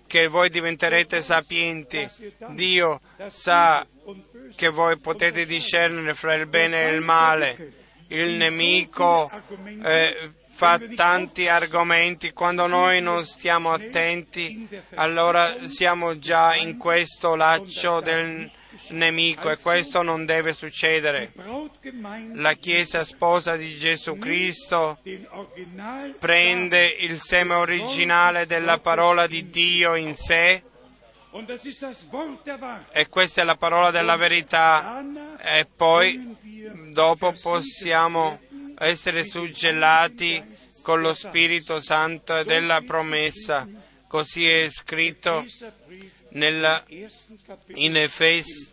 che voi diventerete sapienti, Dio sa che voi potete discernere fra il bene e il male. Il nemico fa tanti argomenti. Quando noi non stiamo attenti, allora siamo già in questo laccio nemico, e questo non deve succedere. La Chiesa sposa di Gesù Cristo prende il seme originale della parola di Dio in sé, e questa è la parola della verità, e poi dopo possiamo essere suggellati con lo Spirito Santo della promessa. Così è scritto in Efesi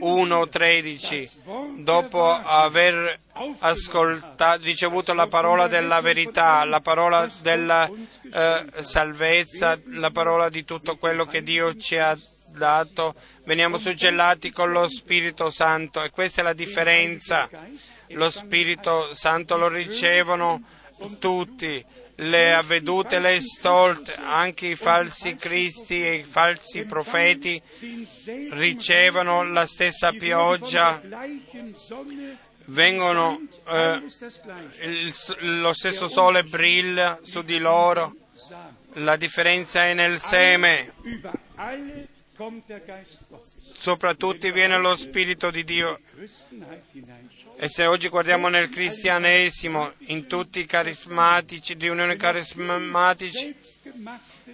1:13, dopo aver ascoltato, ricevuto la parola della verità, la parola della salvezza, la parola di tutto quello che Dio ci ha dato, veniamo suggellati con lo Spirito Santo, e questa è la differenza. Lo Spirito Santo lo ricevono tutti, le avvedute, le stolte, anche i falsi cristi e i falsi profeti ricevono la stessa pioggia, vengono lo stesso sole brilla su di loro. La differenza è nel seme. Soprattutto viene lo Spirito di Dio. E se oggi guardiamo nel cristianesimo, in tutti i carismatici, riunioni carismatici,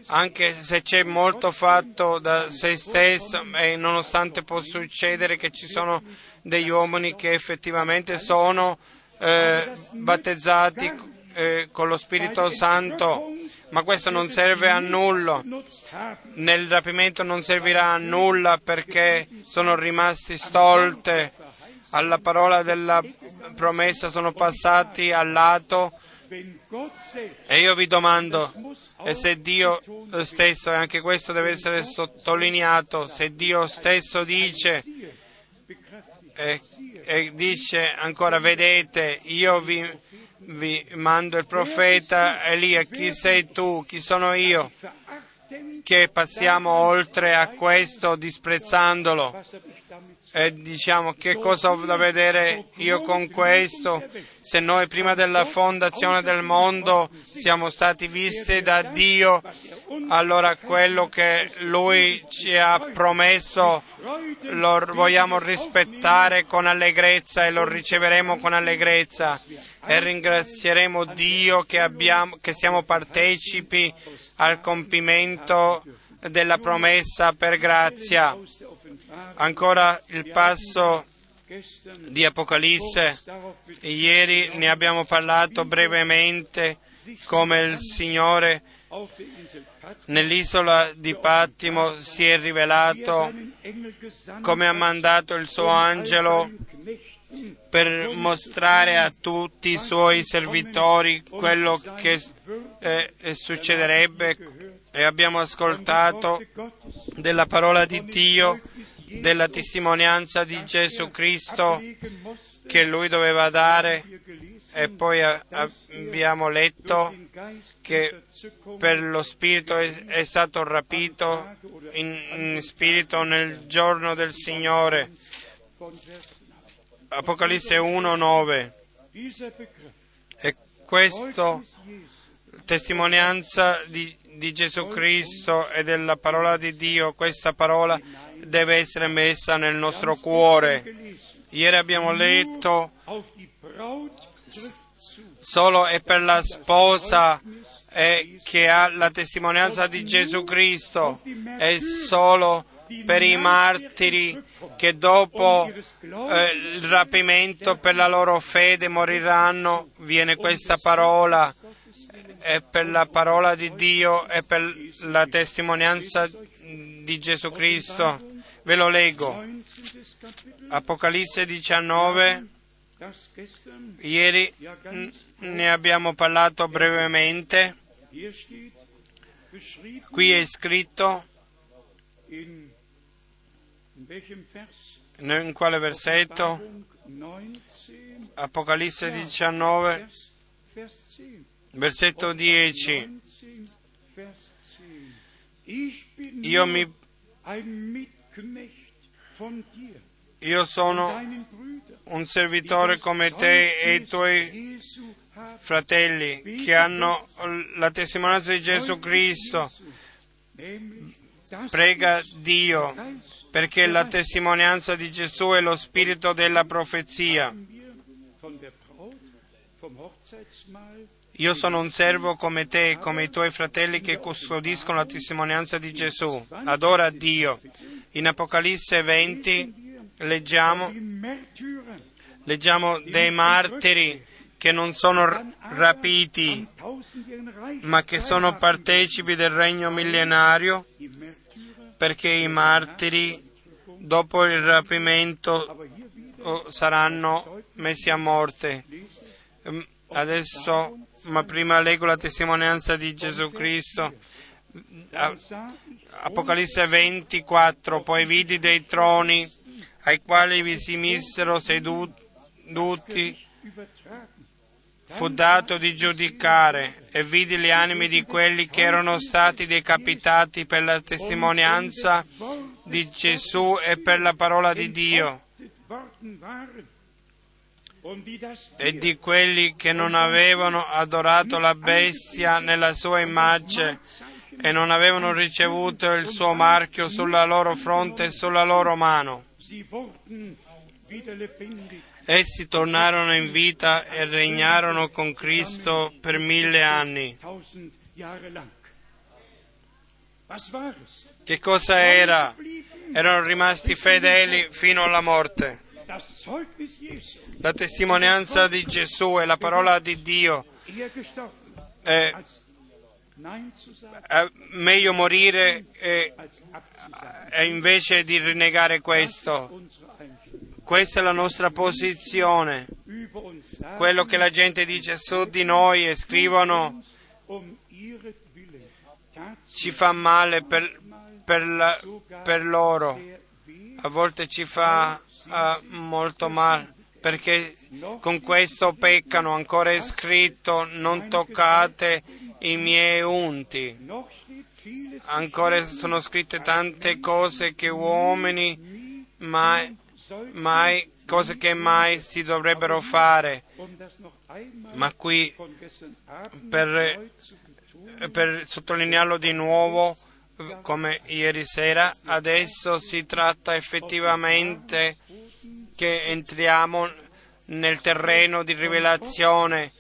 anche se c'è molto fatto da se stesso, e nonostante può succedere che ci sono degli uomini che effettivamente sono battezzati con lo Spirito Santo, ma questo non serve a nulla, nel rapimento non servirà a nulla, perché sono rimasti stolte alla parola della promessa, sono passati al lato. E io vi domando, e se Dio stesso, e anche questo deve essere sottolineato, se Dio stesso dice, e dice ancora, vedete, io vi mando il profeta Elia, chi sei tu, chi sono io, che passiamo oltre a questo disprezzandolo? E diciamo, che cosa ho da vedere io con questo, se noi prima della fondazione del mondo siamo stati visti da Dio, allora quello che Lui ci ha promesso lo vogliamo rispettare con allegrezza, e lo riceveremo con allegrezza, e ringrazieremo Dio che siamo partecipi al compimento della promessa per grazia. Ancora il passo di Apocalisse, ieri ne abbiamo parlato brevemente, come il Signore nell'isola di Pattimo si è rivelato, come ha mandato il suo angelo per mostrare a tutti i suoi servitori quello che succederebbe, e abbiamo ascoltato della parola di Dio, della testimonianza di Gesù Cristo che Lui doveva dare, e poi abbiamo letto che per lo Spirito è stato rapito in Spirito nel giorno del Signore. Apocalisse 1:9. E questo testimonianza di Gesù Cristo e della parola di Dio, questa parola deve essere messa nel nostro cuore. Ieri abbiamo letto solo è per la sposa che ha la testimonianza di Gesù Cristo, è solo per i martiri che dopo il rapimento per la loro fede moriranno, viene questa parola. È per la parola di Dio e per la testimonianza di Gesù Cristo. Ve lo leggo. Apocalisse 19, ieri ne abbiamo parlato brevemente. Qui è scritto, in quale versetto? Apocalisse 19, Versetto 10. Io sono un servitore come te e i tuoi fratelli che hanno la testimonianza di Gesù Cristo. Prega Dio perché la testimonianza di Gesù è lo spirito della profezia. Io sono un servo come te, come i tuoi fratelli che custodiscono la testimonianza di Gesù. Adora Dio. In Apocalisse 20 leggiamo dei martiri che non sono rapiti, ma che sono partecipi del regno millenario, perché i martiri dopo il rapimento saranno messi a morte. Adesso, ma prima leggo la testimonianza di Gesù Cristo. Apocalisse 24, poi vidi dei troni ai quali vi si misero seduti, fu dato di giudicare, e vidi le anime di quelli che erano stati decapitati per la testimonianza di Gesù e per la parola di Dio, e di quelli che non avevano adorato la bestia nella sua immagine e non avevano ricevuto il suo marchio sulla loro fronte e sulla loro mano. Essi tornarono in vita e regnarono con Cristo per 1000 anni. Che cosa era? Erano rimasti fedeli fino alla morte. La testimonianza di Gesù e la parola di Dio è meglio morire e invece di rinnegare questo. Questa è la nostra posizione. Quello che la gente dice su di noi e scrivono ci fa male per loro. A volte ci fa molto male, perché con questo peccano. Ancora è scritto: non toccate i miei unti. Ancora sono scritte tante cose che uomini mai cose che mai si dovrebbero fare, ma qui per sottolinearlo di nuovo come ieri sera, adesso si tratta effettivamente che entriamo nel terreno di rivelazione,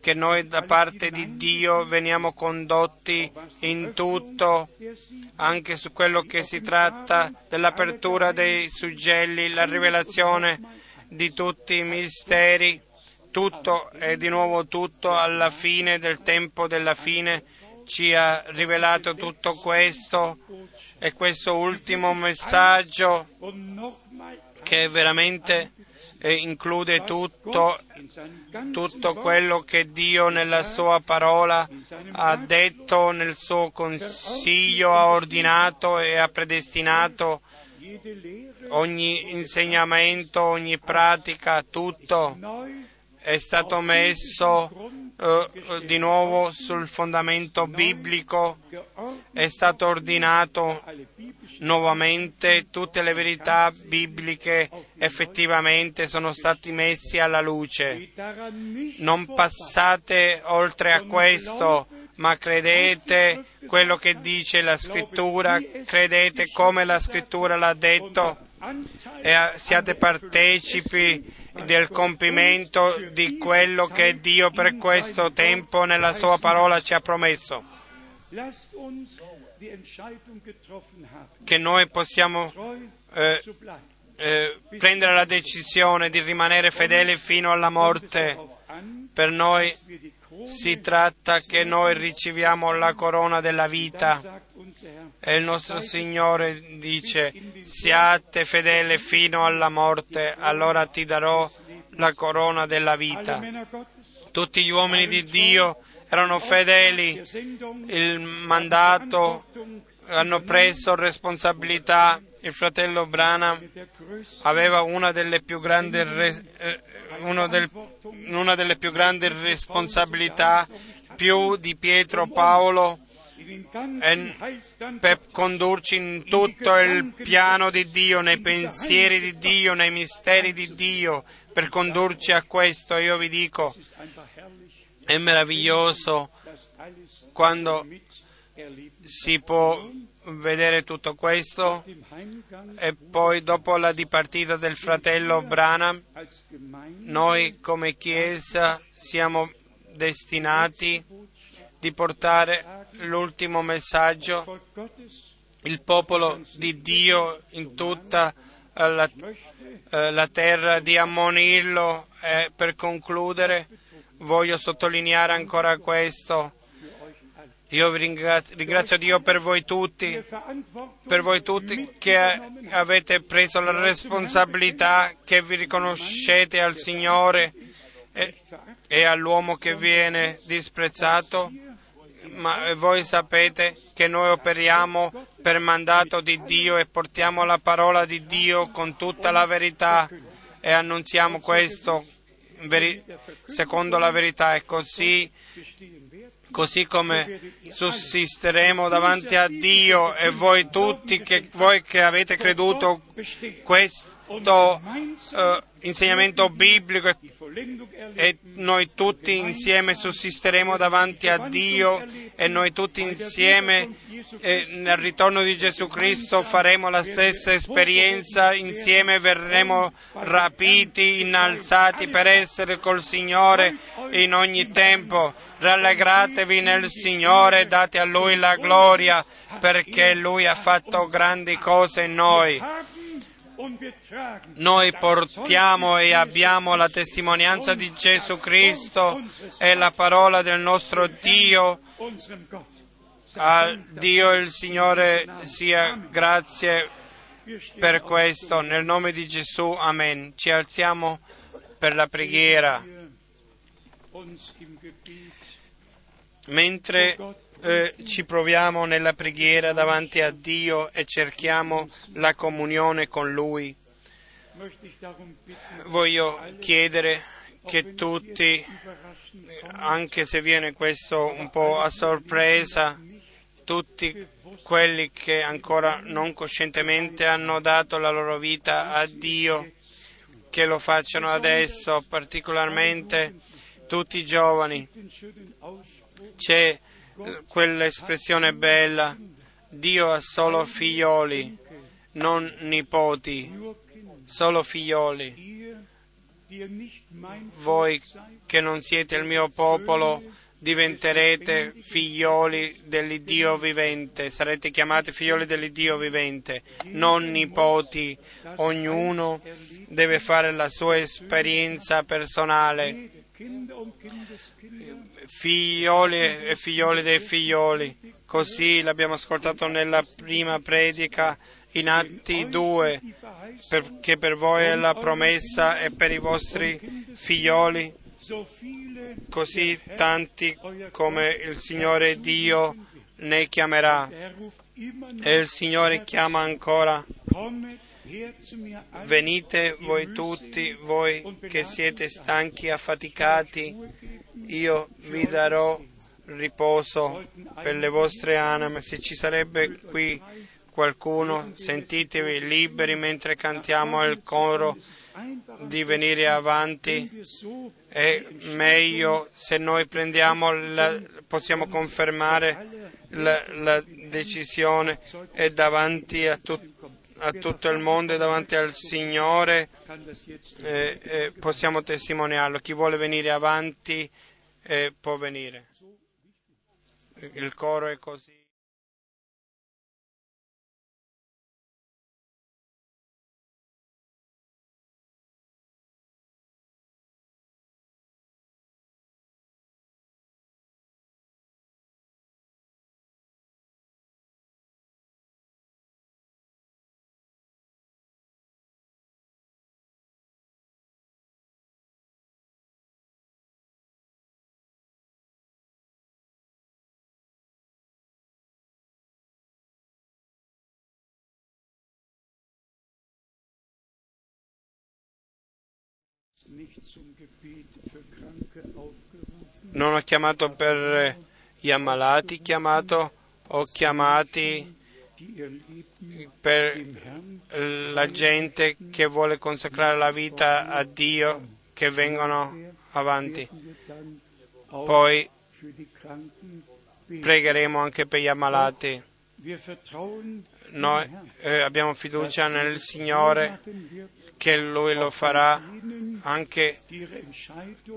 che noi da parte di Dio veniamo condotti in tutto, anche su quello che si tratta dell'apertura dei suggelli, la rivelazione di tutti i misteri, tutto e di nuovo tutto alla fine del tempo della fine ci ha rivelato tutto questo, e questo ultimo messaggio che veramente include tutto quello che Dio nella sua parola ha detto, nel suo consiglio ha ordinato e ha predestinato ogni insegnamento, ogni pratica, tutto è stato messo di nuovo sul fondamento biblico, è stato ordinato nuovamente, tutte le verità bibliche effettivamente sono stati messi alla luce. Non passate oltre a questo, ma credete quello che dice la Scrittura, credete come la Scrittura l'ha detto e siate partecipi del compimento di quello che Dio per questo tempo nella sua parola ci ha promesso. Che noi possiamo prendere la decisione di rimanere fedeli fino alla morte. Per noi si tratta che noi riceviamo la corona della vita, e il nostro Signore dice: siate fedeli fino alla morte, allora ti darò la corona della vita. Tutti gli uomini di Dio erano fedeli, il mandato, hanno preso responsabilità. Il fratello Branham aveva una delle più grandi responsabilità, più di Pietro Paolo, per condurci in tutto il piano di Dio, nei pensieri di Dio, nei misteri di Dio, per condurci a questo. Io vi dico, è meraviglioso quando si può vedere tutto questo, e poi dopo la dipartita del fratello Branham, noi come Chiesa siamo destinati di portare l'ultimo messaggio, il popolo di Dio in tutta la terra, di ammonirlo. E per concludere voglio sottolineare ancora questo. Io ringrazio Dio per voi tutti che avete preso la responsabilità, che vi riconoscete al Signore e all'uomo che viene disprezzato, ma voi sapete che noi operiamo per mandato di Dio e portiamo la parola di Dio con tutta la verità e annunziamo questo secondo la verità, e così come sussisteremo davanti a Dio. E voi tutti che, avete creduto questo insegnamento biblico, e noi tutti insieme sussisteremo davanti a Dio, e noi tutti insieme nel ritorno di Gesù Cristo faremo la stessa esperienza, insieme verremo rapiti, innalzati per essere col Signore in ogni tempo. Rallegratevi nel Signore, date a Lui la gloria, perché Lui ha fatto grandi cose in noi. Noi portiamo e abbiamo la testimonianza di Gesù Cristo e la parola del nostro Dio. A Dio il Signore sia grazie per questo. Nel nome di Gesù, amen. Ci alziamo per la preghiera. Mentre ci proviamo nella preghiera davanti a Dio e cerchiamo la comunione con Lui, voglio chiedere che tutti, anche se viene questo un po' a sorpresa, tutti quelli che ancora non coscientemente hanno dato la loro vita a Dio, che lo facciano adesso, particolarmente tutti i giovani. C'è quell'espressione bella: Dio ha solo figlioli, non nipoti, solo figlioli. Voi che non siete il mio popolo diventerete figlioli dell'Iddio vivente, sarete chiamati figlioli dell'Iddio vivente, non nipoti. Ognuno deve fare la sua esperienza personale. Figlioli e figlioli dei figlioli, così l'abbiamo ascoltato nella prima predica in Atti 2, perché per voi è la promessa e per i vostri figlioli, così tanti come il Signore Dio ne chiamerà. E il Signore chiama ancora: venite voi tutti, voi che siete stanchi e affaticati, io vi darò riposo per le vostre anime. Se ci sarebbe qui qualcuno, sentitevi liberi mentre cantiamo il coro di venire avanti. È meglio se noi prendiamo possiamo confermare la decisione, e davanti a tutti, a tutto il mondo e davanti al Signore possiamo testimoniarlo. Chi vuole venire avanti può venire. Il coro è così. Non ho chiamato per gli ammalati, ho chiamati per la gente che vuole consacrare la vita a Dio, che vengono avanti. Poi pregheremo anche per gli ammalati, Noi abbiamo fiducia nel Signore che Lui lo farà anche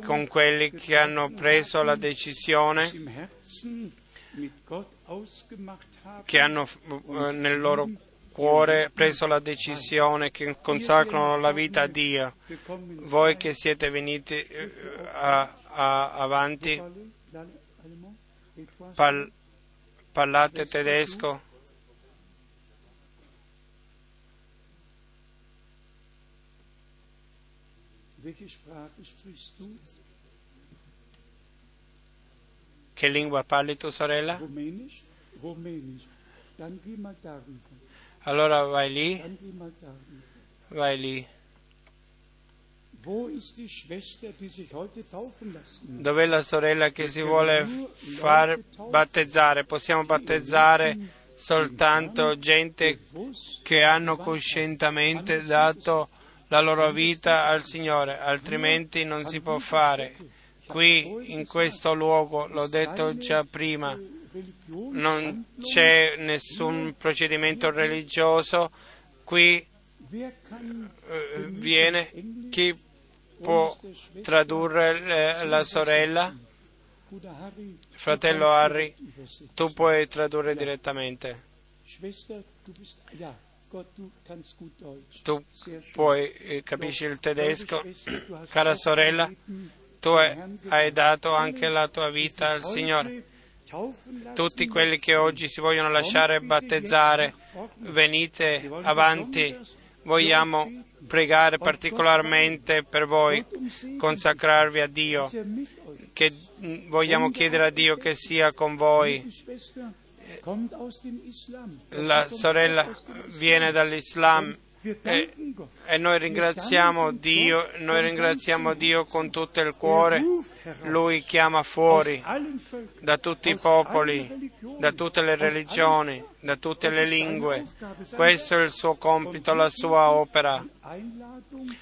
con quelli che hanno preso la decisione, che hanno nel loro cuore preso la decisione, che consacrano la vita a Dio. Voi che siete venuti avanti, parlate tedesco. Che lingua parli tu, sorella? Allora vai lì. Vai lì. Dov'è la sorella che si vuole far battezzare? Possiamo battezzare soltanto gente che hanno coscientemente dato la loro vita al Signore, altrimenti non si può fare. Qui, in questo luogo, l'ho detto già prima, non c'è nessun procedimento religioso. Qui viene chi può tradurre la sorella. Fratello Harry, tu puoi tradurre direttamente. Tu puoi, capisci il tedesco. Cara sorella, tu hai dato anche la tua vita al Signore. Tutti quelli che oggi si vogliono lasciare battezzare, venite avanti, vogliamo pregare particolarmente per voi, consacrarvi a Dio, che vogliamo chiedere a Dio che sia con voi. La sorella viene dall'Islam e noi ringraziamo Dio, con tutto il cuore. Lui chiama fuori da tutti i popoli, da tutte le religioni, da tutte le lingue. Questo è il suo compito, la sua opera.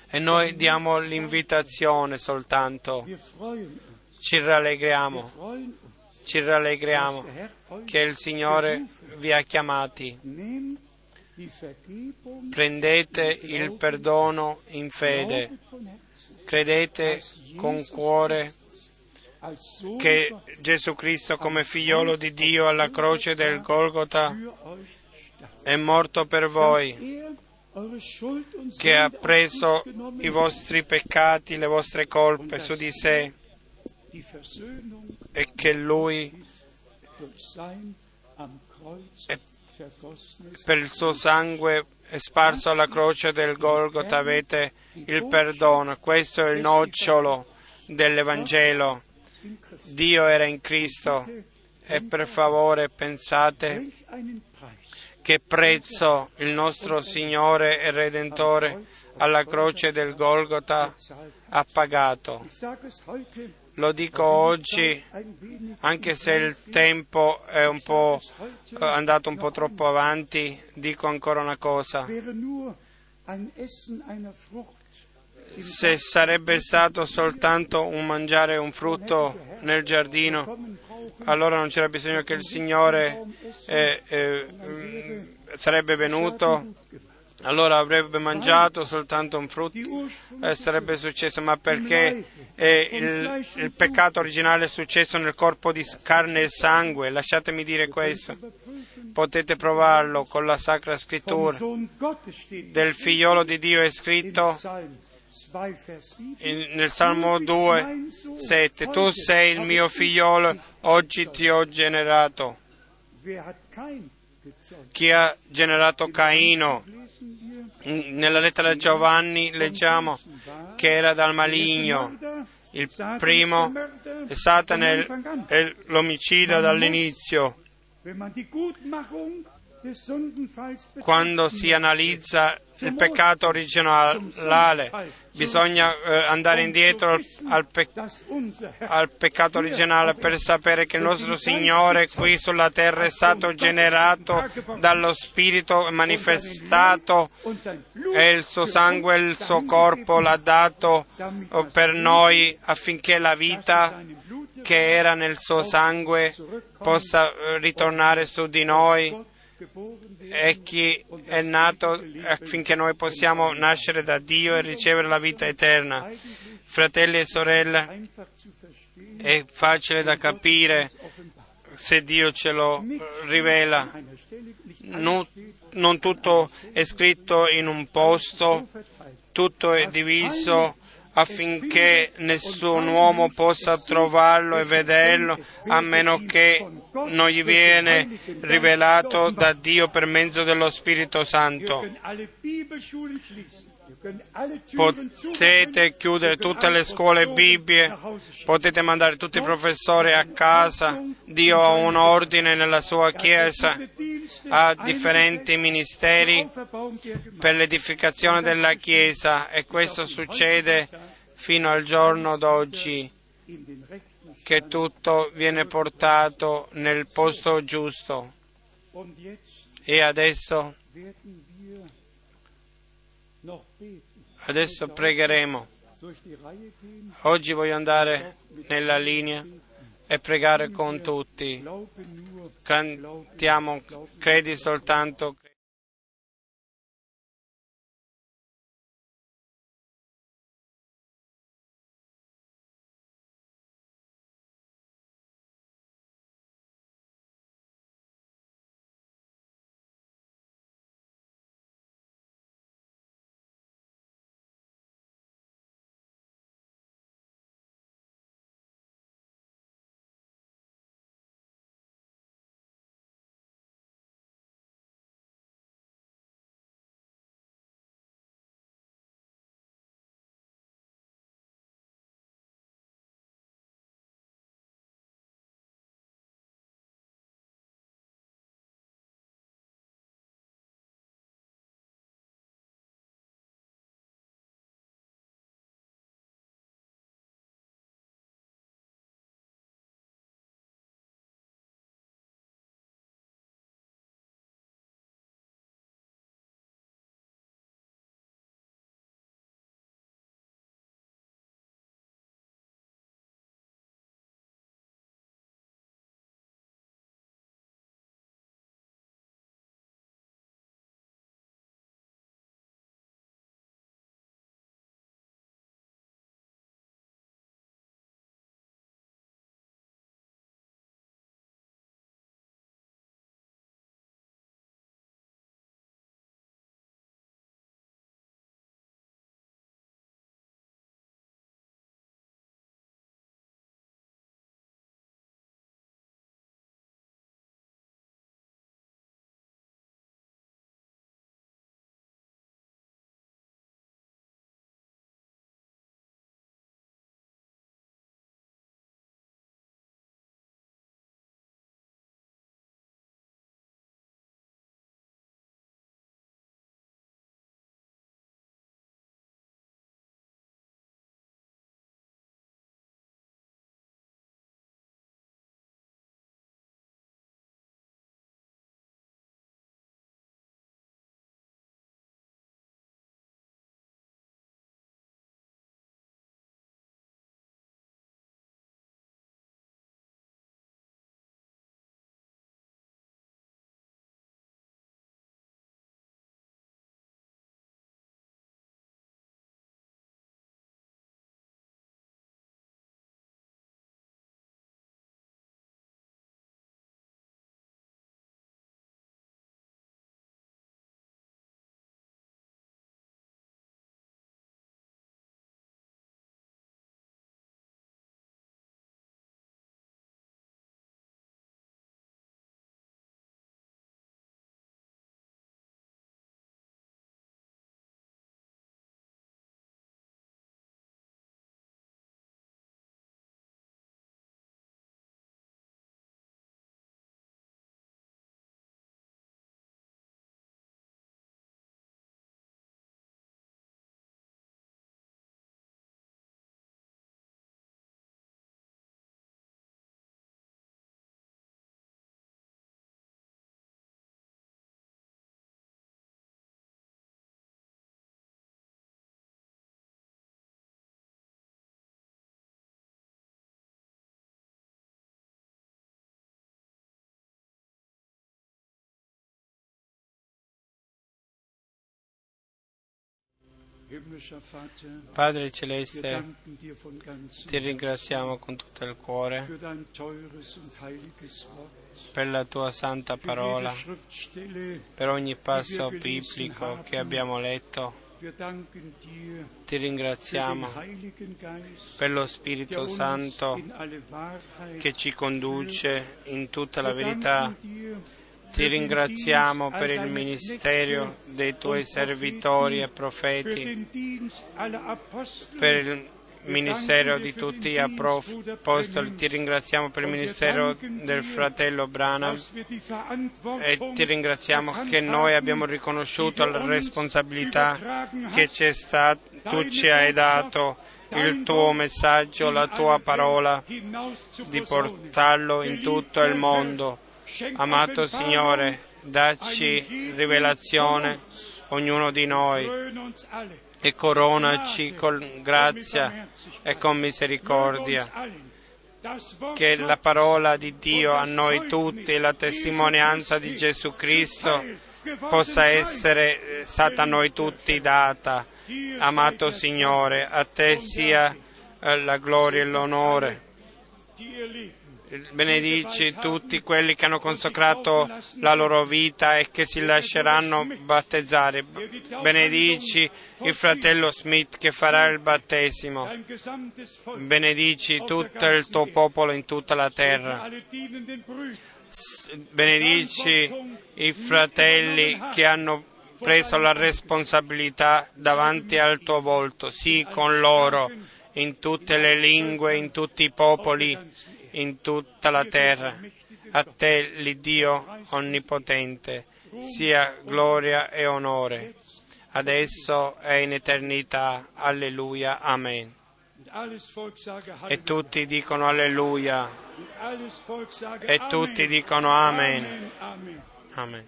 E noi diamo l'invitazione soltanto. Ci rallegriamo. Ci rallegriamo che il Signore vi ha chiamati. Prendete il perdono in fede. Credete con cuore che Gesù Cristo, come figliolo di Dio alla croce del Golgotha, è morto per voi, che ha preso i vostri peccati, le vostre colpe su di sé, e che Lui, per il suo sangue sparso alla croce del Golgotha, avete il perdono. Questo è il nocciolo dell'Evangelo. Dio era in Cristo, e per favore pensate che prezzo il nostro Signore e Redentore alla croce del Golgotha ha pagato. Lo dico oggi, anche se il tempo è un po' andato un po' troppo avanti, dico ancora una cosa. Se sarebbe stato soltanto un mangiare un frutto nel giardino, allora non c'era bisogno che il Signore sarebbe venuto. Allora avrebbe mangiato soltanto un frutto e sarebbe successo, ma perché il peccato originale è successo nel corpo di carne e sangue. Lasciatemi dire questo, potete provarlo con la Sacra Scrittura. Del figliolo di Dio è scritto nel Salmo 2:7: tu sei il mio figliolo, oggi ti ho generato. Chi ha generato Caino? Nella lettera di Giovanni leggiamo che era dal maligno. Il primo, Satana, è l'omicida dall'inizio. Quando si analizza il peccato originale, bisogna andare indietro al peccato originale per sapere che il nostro Signore qui sulla terra è stato generato dallo Spirito, manifestato, e il suo sangue, il suo corpo l'ha dato per noi, affinché la vita che era nel suo sangue possa ritornare su di noi è che è nato affinché noi possiamo nascere da Dio e ricevere la vita eterna. Fratelli e sorelle, è facile da capire se Dio ce lo rivela. Non tutto è scritto in un posto, tutto è diviso affinché nessun uomo possa trovarlo e vederlo, a meno che non gli viene rivelato da Dio per mezzo dello Spirito Santo. Potete chiudere tutte le scuole bibliche, potete mandare tutti i professori a casa, Dio ha un ordine nella sua Chiesa, ha differenti ministeri per l'edificazione della Chiesa e questo succede fino al giorno d'oggi, che tutto viene portato nel posto giusto. E Adesso pregheremo. Oggi voglio andare nella linea e pregare con tutti. Cantiamo, credi soltanto. Padre Celeste, ti ringraziamo con tutto il cuore per la tua santa parola, per ogni passo biblico che abbiamo letto. Ti ringraziamo per lo Spirito Santo che ci conduce in tutta la verità. Ti ringraziamo per il ministero dei tuoi servitori e profeti, per il ministero di tutti gli apostoli. Ti ringraziamo per il ministero del fratello Branham e ti ringraziamo che noi abbiamo riconosciuto la responsabilità che tu ci hai dato, il tuo messaggio, la tua parola, di portarlo in tutto il mondo. Amato Signore, dacci rivelazione ognuno di noi e coronaci con grazia e con misericordia, che la parola di Dio a noi tutti, la testimonianza di Gesù Cristo possa essere stata a noi tutti data. Amato Signore, a Te sia la gloria e l'onore. Benedici tutti quelli che hanno consacrato la loro vita e che si lasceranno battezzare. Benedici il fratello Smith che farà il battesimo. Benedici tutto il tuo popolo in tutta la terra. Benedici i fratelli che hanno preso la responsabilità davanti al tuo volto. Sii con loro in tutte le lingue, in tutti i popoli, in tutta la terra. A Te, l'Iddio Onnipotente, sia gloria e onore, adesso e in eternità. Alleluia. Amen. E tutti dicono alleluia. E tutti dicono amen. Amen.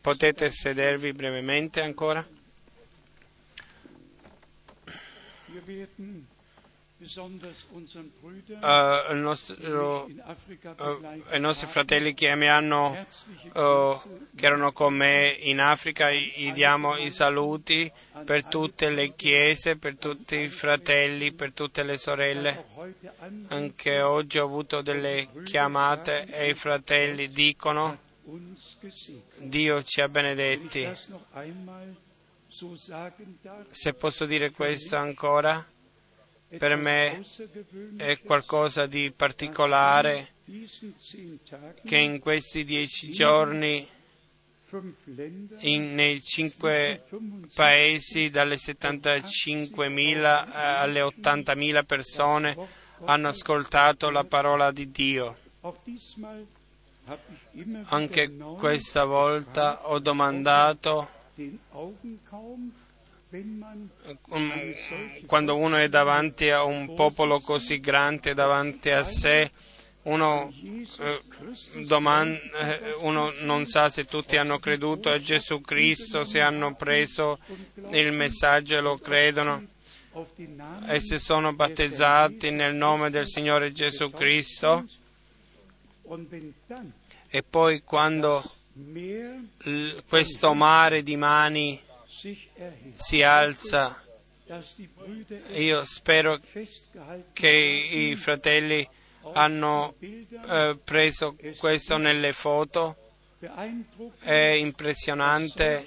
Potete sedervi brevemente ancora? I nostri fratelli che mi hanno che erano con me in Africa, gli diamo i saluti per tutte le chiese, per tutti i fratelli, per tutte le sorelle. Anche oggi ho avuto delle chiamate e i fratelli dicono: Dio ci ha benedetti. Se posso dire questo ancora, per me è qualcosa di particolare che in questi 10 giorni nei 5 paesi dalle 75.000 alle 80.000 persone hanno ascoltato la parola di Dio. Anche questa volta ho domandato, quando uno è davanti a un popolo così grande davanti a sé, uno non sa se tutti hanno creduto a Gesù Cristo, se hanno preso il messaggio e lo credono e se sono battezzati nel nome del Signore Gesù Cristo. E poi quando questo mare di mani si alza, io spero che i fratelli hanno preso questo nelle foto. È impressionante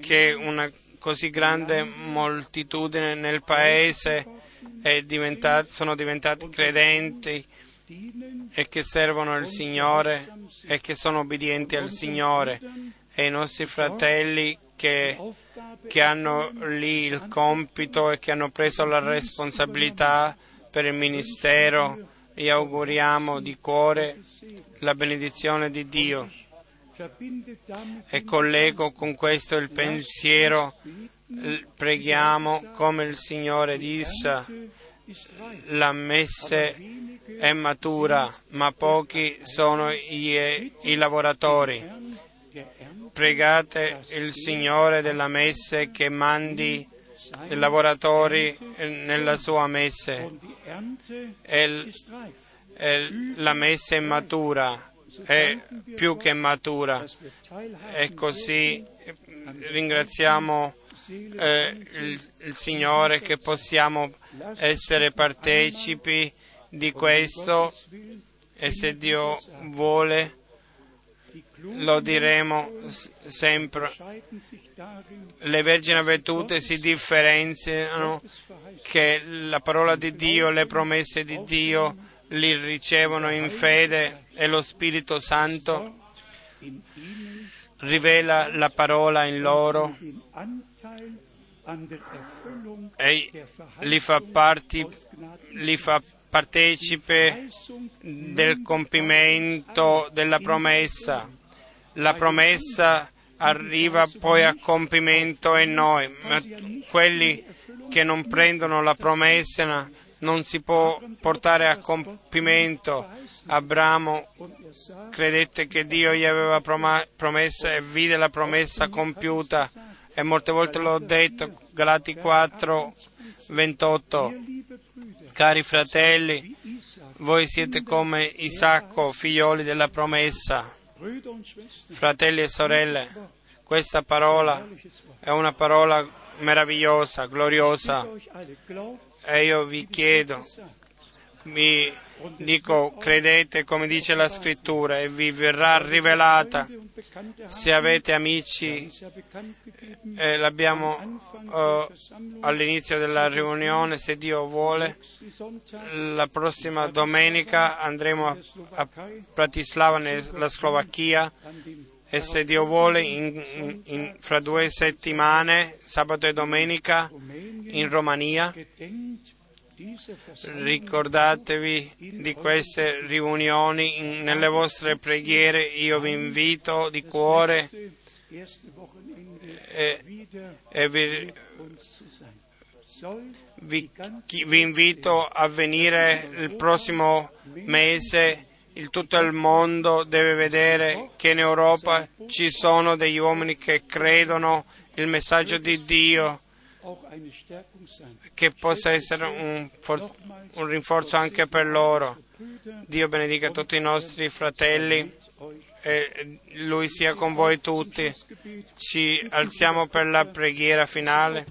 che una così grande moltitudine nel paese sono diventati credenti e che servono il Signore e che sono obbedienti al Signore. E i nostri fratelli che hanno lì il compito e che hanno preso la responsabilità per il ministero, gli auguriamo di cuore la benedizione di Dio. E collego con questo il pensiero: preghiamo come il Signore disse, la messe è matura, ma pochi sono i lavoratori. Pregate il Signore della messe che mandi i lavoratori nella sua messe. E la messe è matura, è più che matura. E così ringraziamo il Signore, che possiamo essere partecipi di questo, e se Dio vuole lo diremo sempre. Le vergini vedute si differenziano, che la parola di Dio, le promesse di Dio li ricevono in fede, e lo Spirito Santo rivela la parola in loro e li fa partecipe del compimento della promessa. La promessa arriva poi a compimento in noi, ma quelli che non prendono la promessa non si può portare a compimento. Abramo credette che Dio gli aveva promessa e vide la promessa compiuta, e molte volte l'ho detto, Galati 4:28, cari fratelli, voi siete come Isacco, figlioli della promessa. Fratelli e sorelle, questa parola è una parola meravigliosa, gloriosa, e io vi chiedo, vi dico, credete come dice la Scrittura, e vi verrà rivelata. Se avete amici, l'abbiamo all'inizio della riunione, se Dio vuole la prossima domenica andremo a Bratislava nella Slovacchia, e se Dio vuole fra 2 settimane, sabato e domenica, in Romania. Ricordatevi di queste riunioni nelle vostre preghiere. Io vi invito di cuore e vi invito a venire il prossimo mese. Tutto il mondo deve vedere che in Europa ci sono degli uomini che credono il messaggio di Dio, che possa essere un rinforzo anche per loro. Dio benedica tutti i nostri fratelli e Lui sia con voi tutti. Ci alziamo per la preghiera finale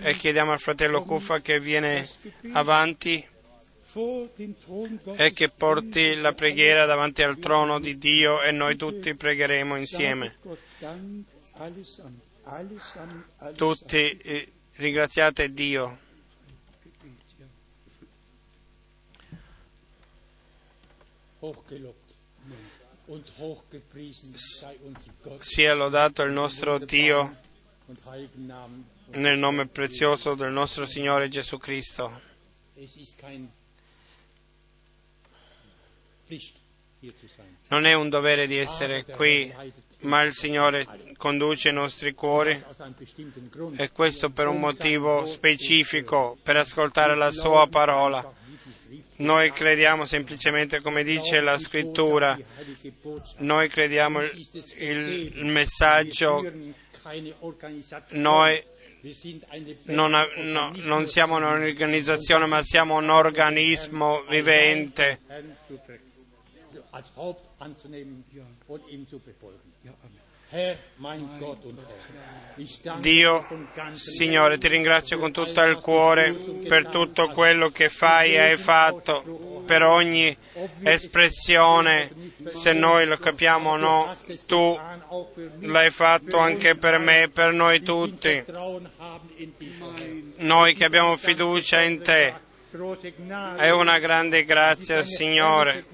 e chiediamo al fratello Cuffa che viene avanti e che porti la preghiera davanti al trono di Dio, e noi tutti pregheremo insieme. Tutti ringraziate Dio. Sia lodato il nostro Dio nel nome prezioso del nostro Signore Gesù Cristo. Non è un dovere di essere qui, ma il Signore conduce i nostri cuori, e questo per un motivo specifico, per ascoltare la Sua parola. Noi crediamo semplicemente come dice la Scrittura, noi crediamo il messaggio, noi non siamo un'organizzazione, ma siamo un organismo vivente. Dio, Signore, ti ringrazio con tutto il cuore per tutto quello che fai e hai fatto, per ogni espressione, se noi lo capiamo o no, tu l'hai fatto anche per me e per noi tutti, noi che abbiamo fiducia in te. È una grande grazia, Signore,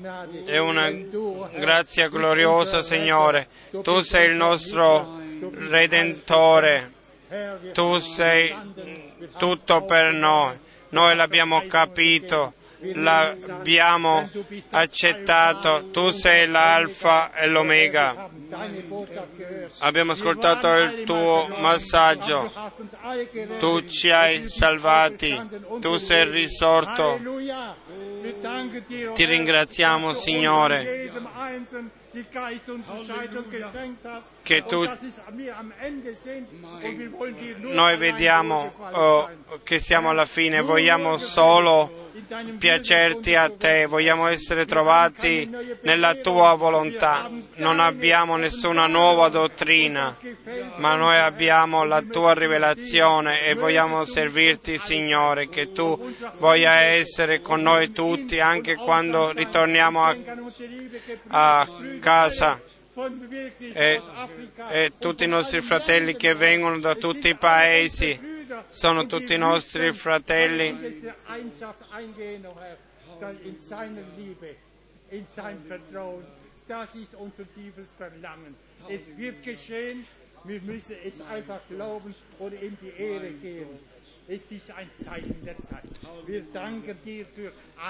è una grazia gloriosa, Signore. Tu sei il nostro Redentore, tu sei tutto per noi. Noi l'abbiamo capito, l'abbiamo accettato. Tu sei l'Alfa e l'Omega. Abbiamo ascoltato il tuo messaggio. Tu ci hai salvati. Tu sei risorto. Ti ringraziamo, Signore, che tu, noi vediamo che siamo alla fine. Vogliamo solo piacerti a te, vogliamo essere trovati nella tua volontà. Non abbiamo nessuna nuova dottrina, ma noi abbiamo la tua rivelazione e vogliamo servirti, Signore, che tu voglia essere con noi tutti anche quando ritorniamo a casa. E tutti i nostri fratelli che vengono da tutti i paesi sono tutti i nostri fratelli.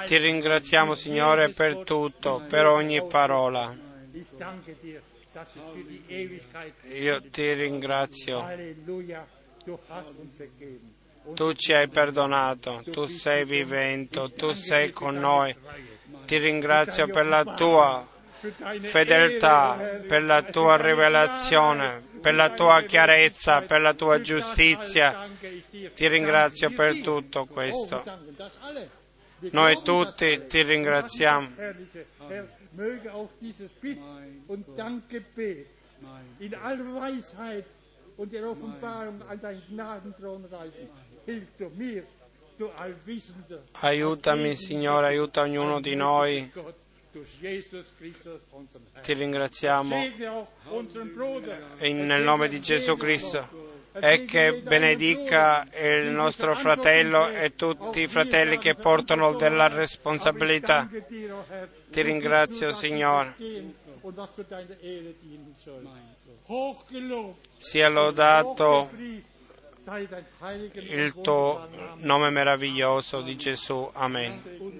Ti ringraziamo, Signore, per tutto, per ogni parola. Io ti ringrazio. Tu ci hai perdonato, tu sei vivente, tu sei con noi. Ti ringrazio per la tua fedeltà, per la tua rivelazione, per la tua chiarezza, per la tua giustizia. Ti ringrazio per tutto questo. Noi tutti ti ringraziamo. Möge auch dieses Bitt- und Dankgebet in aller Weisheit und der Offenbarung an deinen Gnadenthron reichen. Hilf du mir, du Allwissender. Aiutami, Signore, aiuta ognuno di noi. Ti ringraziamo nel nome di Gesù Cristo. E che benedica il nostro fratello e tutti i fratelli che portano della responsabilità. Ti ringrazio, Signore. Sia lodato il tuo nome meraviglioso di Gesù. Amen.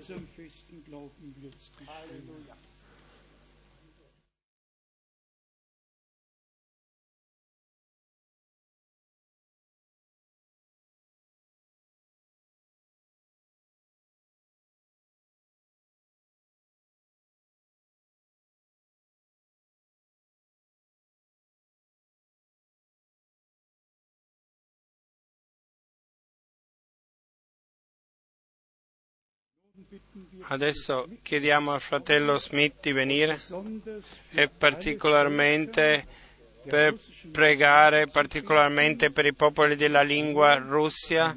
Adesso chiediamo al fratello Smith di venire e particolarmente per pregare, particolarmente per i popoli della lingua russa,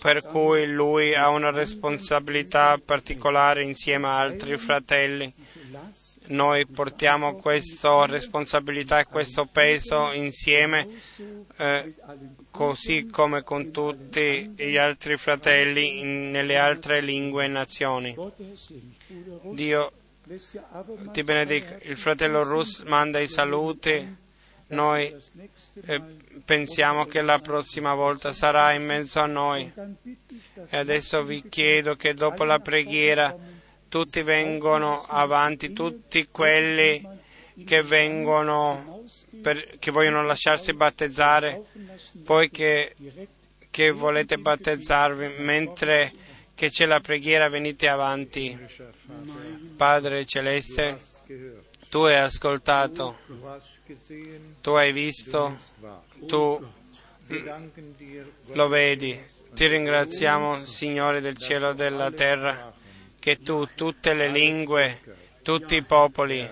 per cui lui ha una responsabilità particolare insieme a altri fratelli. Noi portiamo questa responsabilità e questo peso insieme, così come con tutti gli altri fratelli nelle altre lingue e nazioni. Dio ti benedica. Il fratello Rus manda i saluti. Noi pensiamo che la prossima volta sarà in mezzo a noi. E adesso vi chiedo che dopo la preghiera tutti vengono avanti, tutti quelli che vengono che vogliono lasciarsi battezzare, poi che volete battezzarvi, mentre che c'è la preghiera venite avanti. Padre Celeste, tu hai ascoltato, tu hai visto, tu lo vedi. Ti ringraziamo, Signore del cielo e della terra, che tu, tutte le lingue, tutti i popoli,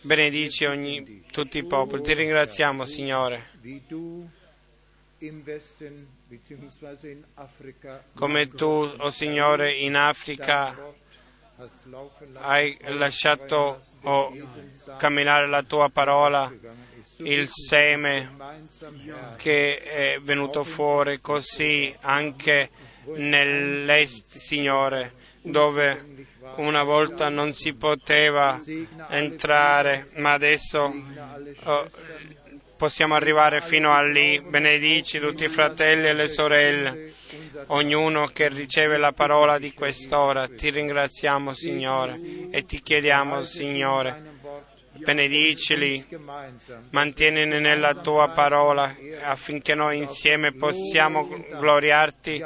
benedici tutti i popoli. Ti ringraziamo, Signore, come tu, o Signore, in Africa hai lasciato camminare la tua parola, il seme che è venuto fuori, così anche nell'est, Signore, dove una volta non si poteva entrare, ma adesso possiamo arrivare fino a lì. Benedici tutti i fratelli e le sorelle, ognuno che riceve la parola di quest'ora. Ti ringraziamo, Signore, e ti chiediamo, Signore, benedicili, mantienili nella tua parola, affinché noi insieme possiamo gloriarti,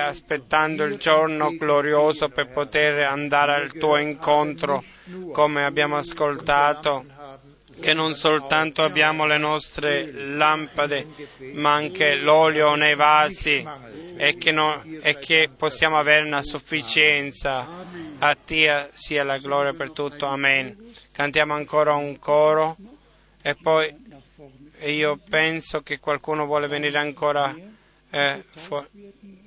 aspettando il giorno glorioso per poter andare al tuo incontro, come abbiamo ascoltato che non soltanto abbiamo le nostre lampade, ma anche l'olio nei vasi e che possiamo avere una sufficienza. A Te sia la gloria per tutto. Amen. Cantiamo ancora un coro e poi io penso che qualcuno vuole venire ancora fuori.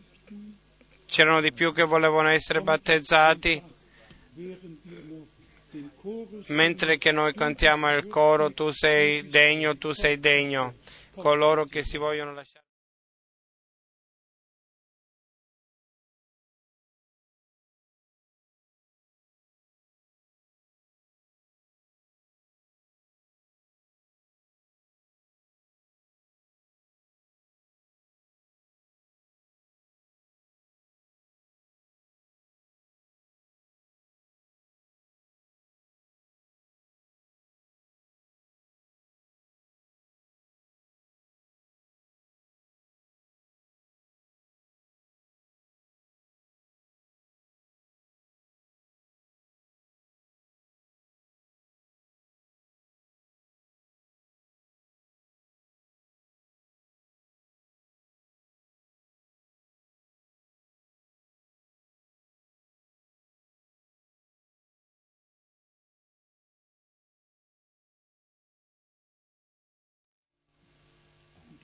C'erano di più che volevano essere battezzati, mentre che noi cantiamo il coro tu sei degno, coloro che si vogliono lasciare.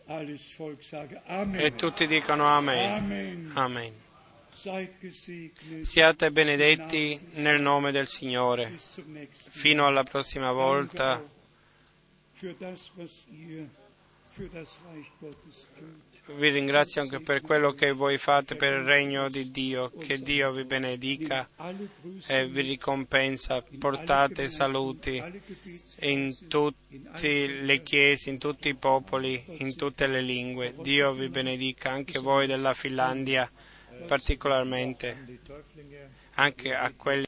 E tutti dicono Amen. Amen. Siate benedetti nel nome del Signore. Fino alla prossima volta. Vi ringrazio anche per quello che voi fate per il regno di Dio. Che Dio vi benedica e vi ricompensa. Portate saluti in tutte le chiese, in tutti i popoli, in tutte le lingue. Dio vi benedica, anche voi della Finlandia particolarmente, anche a quelli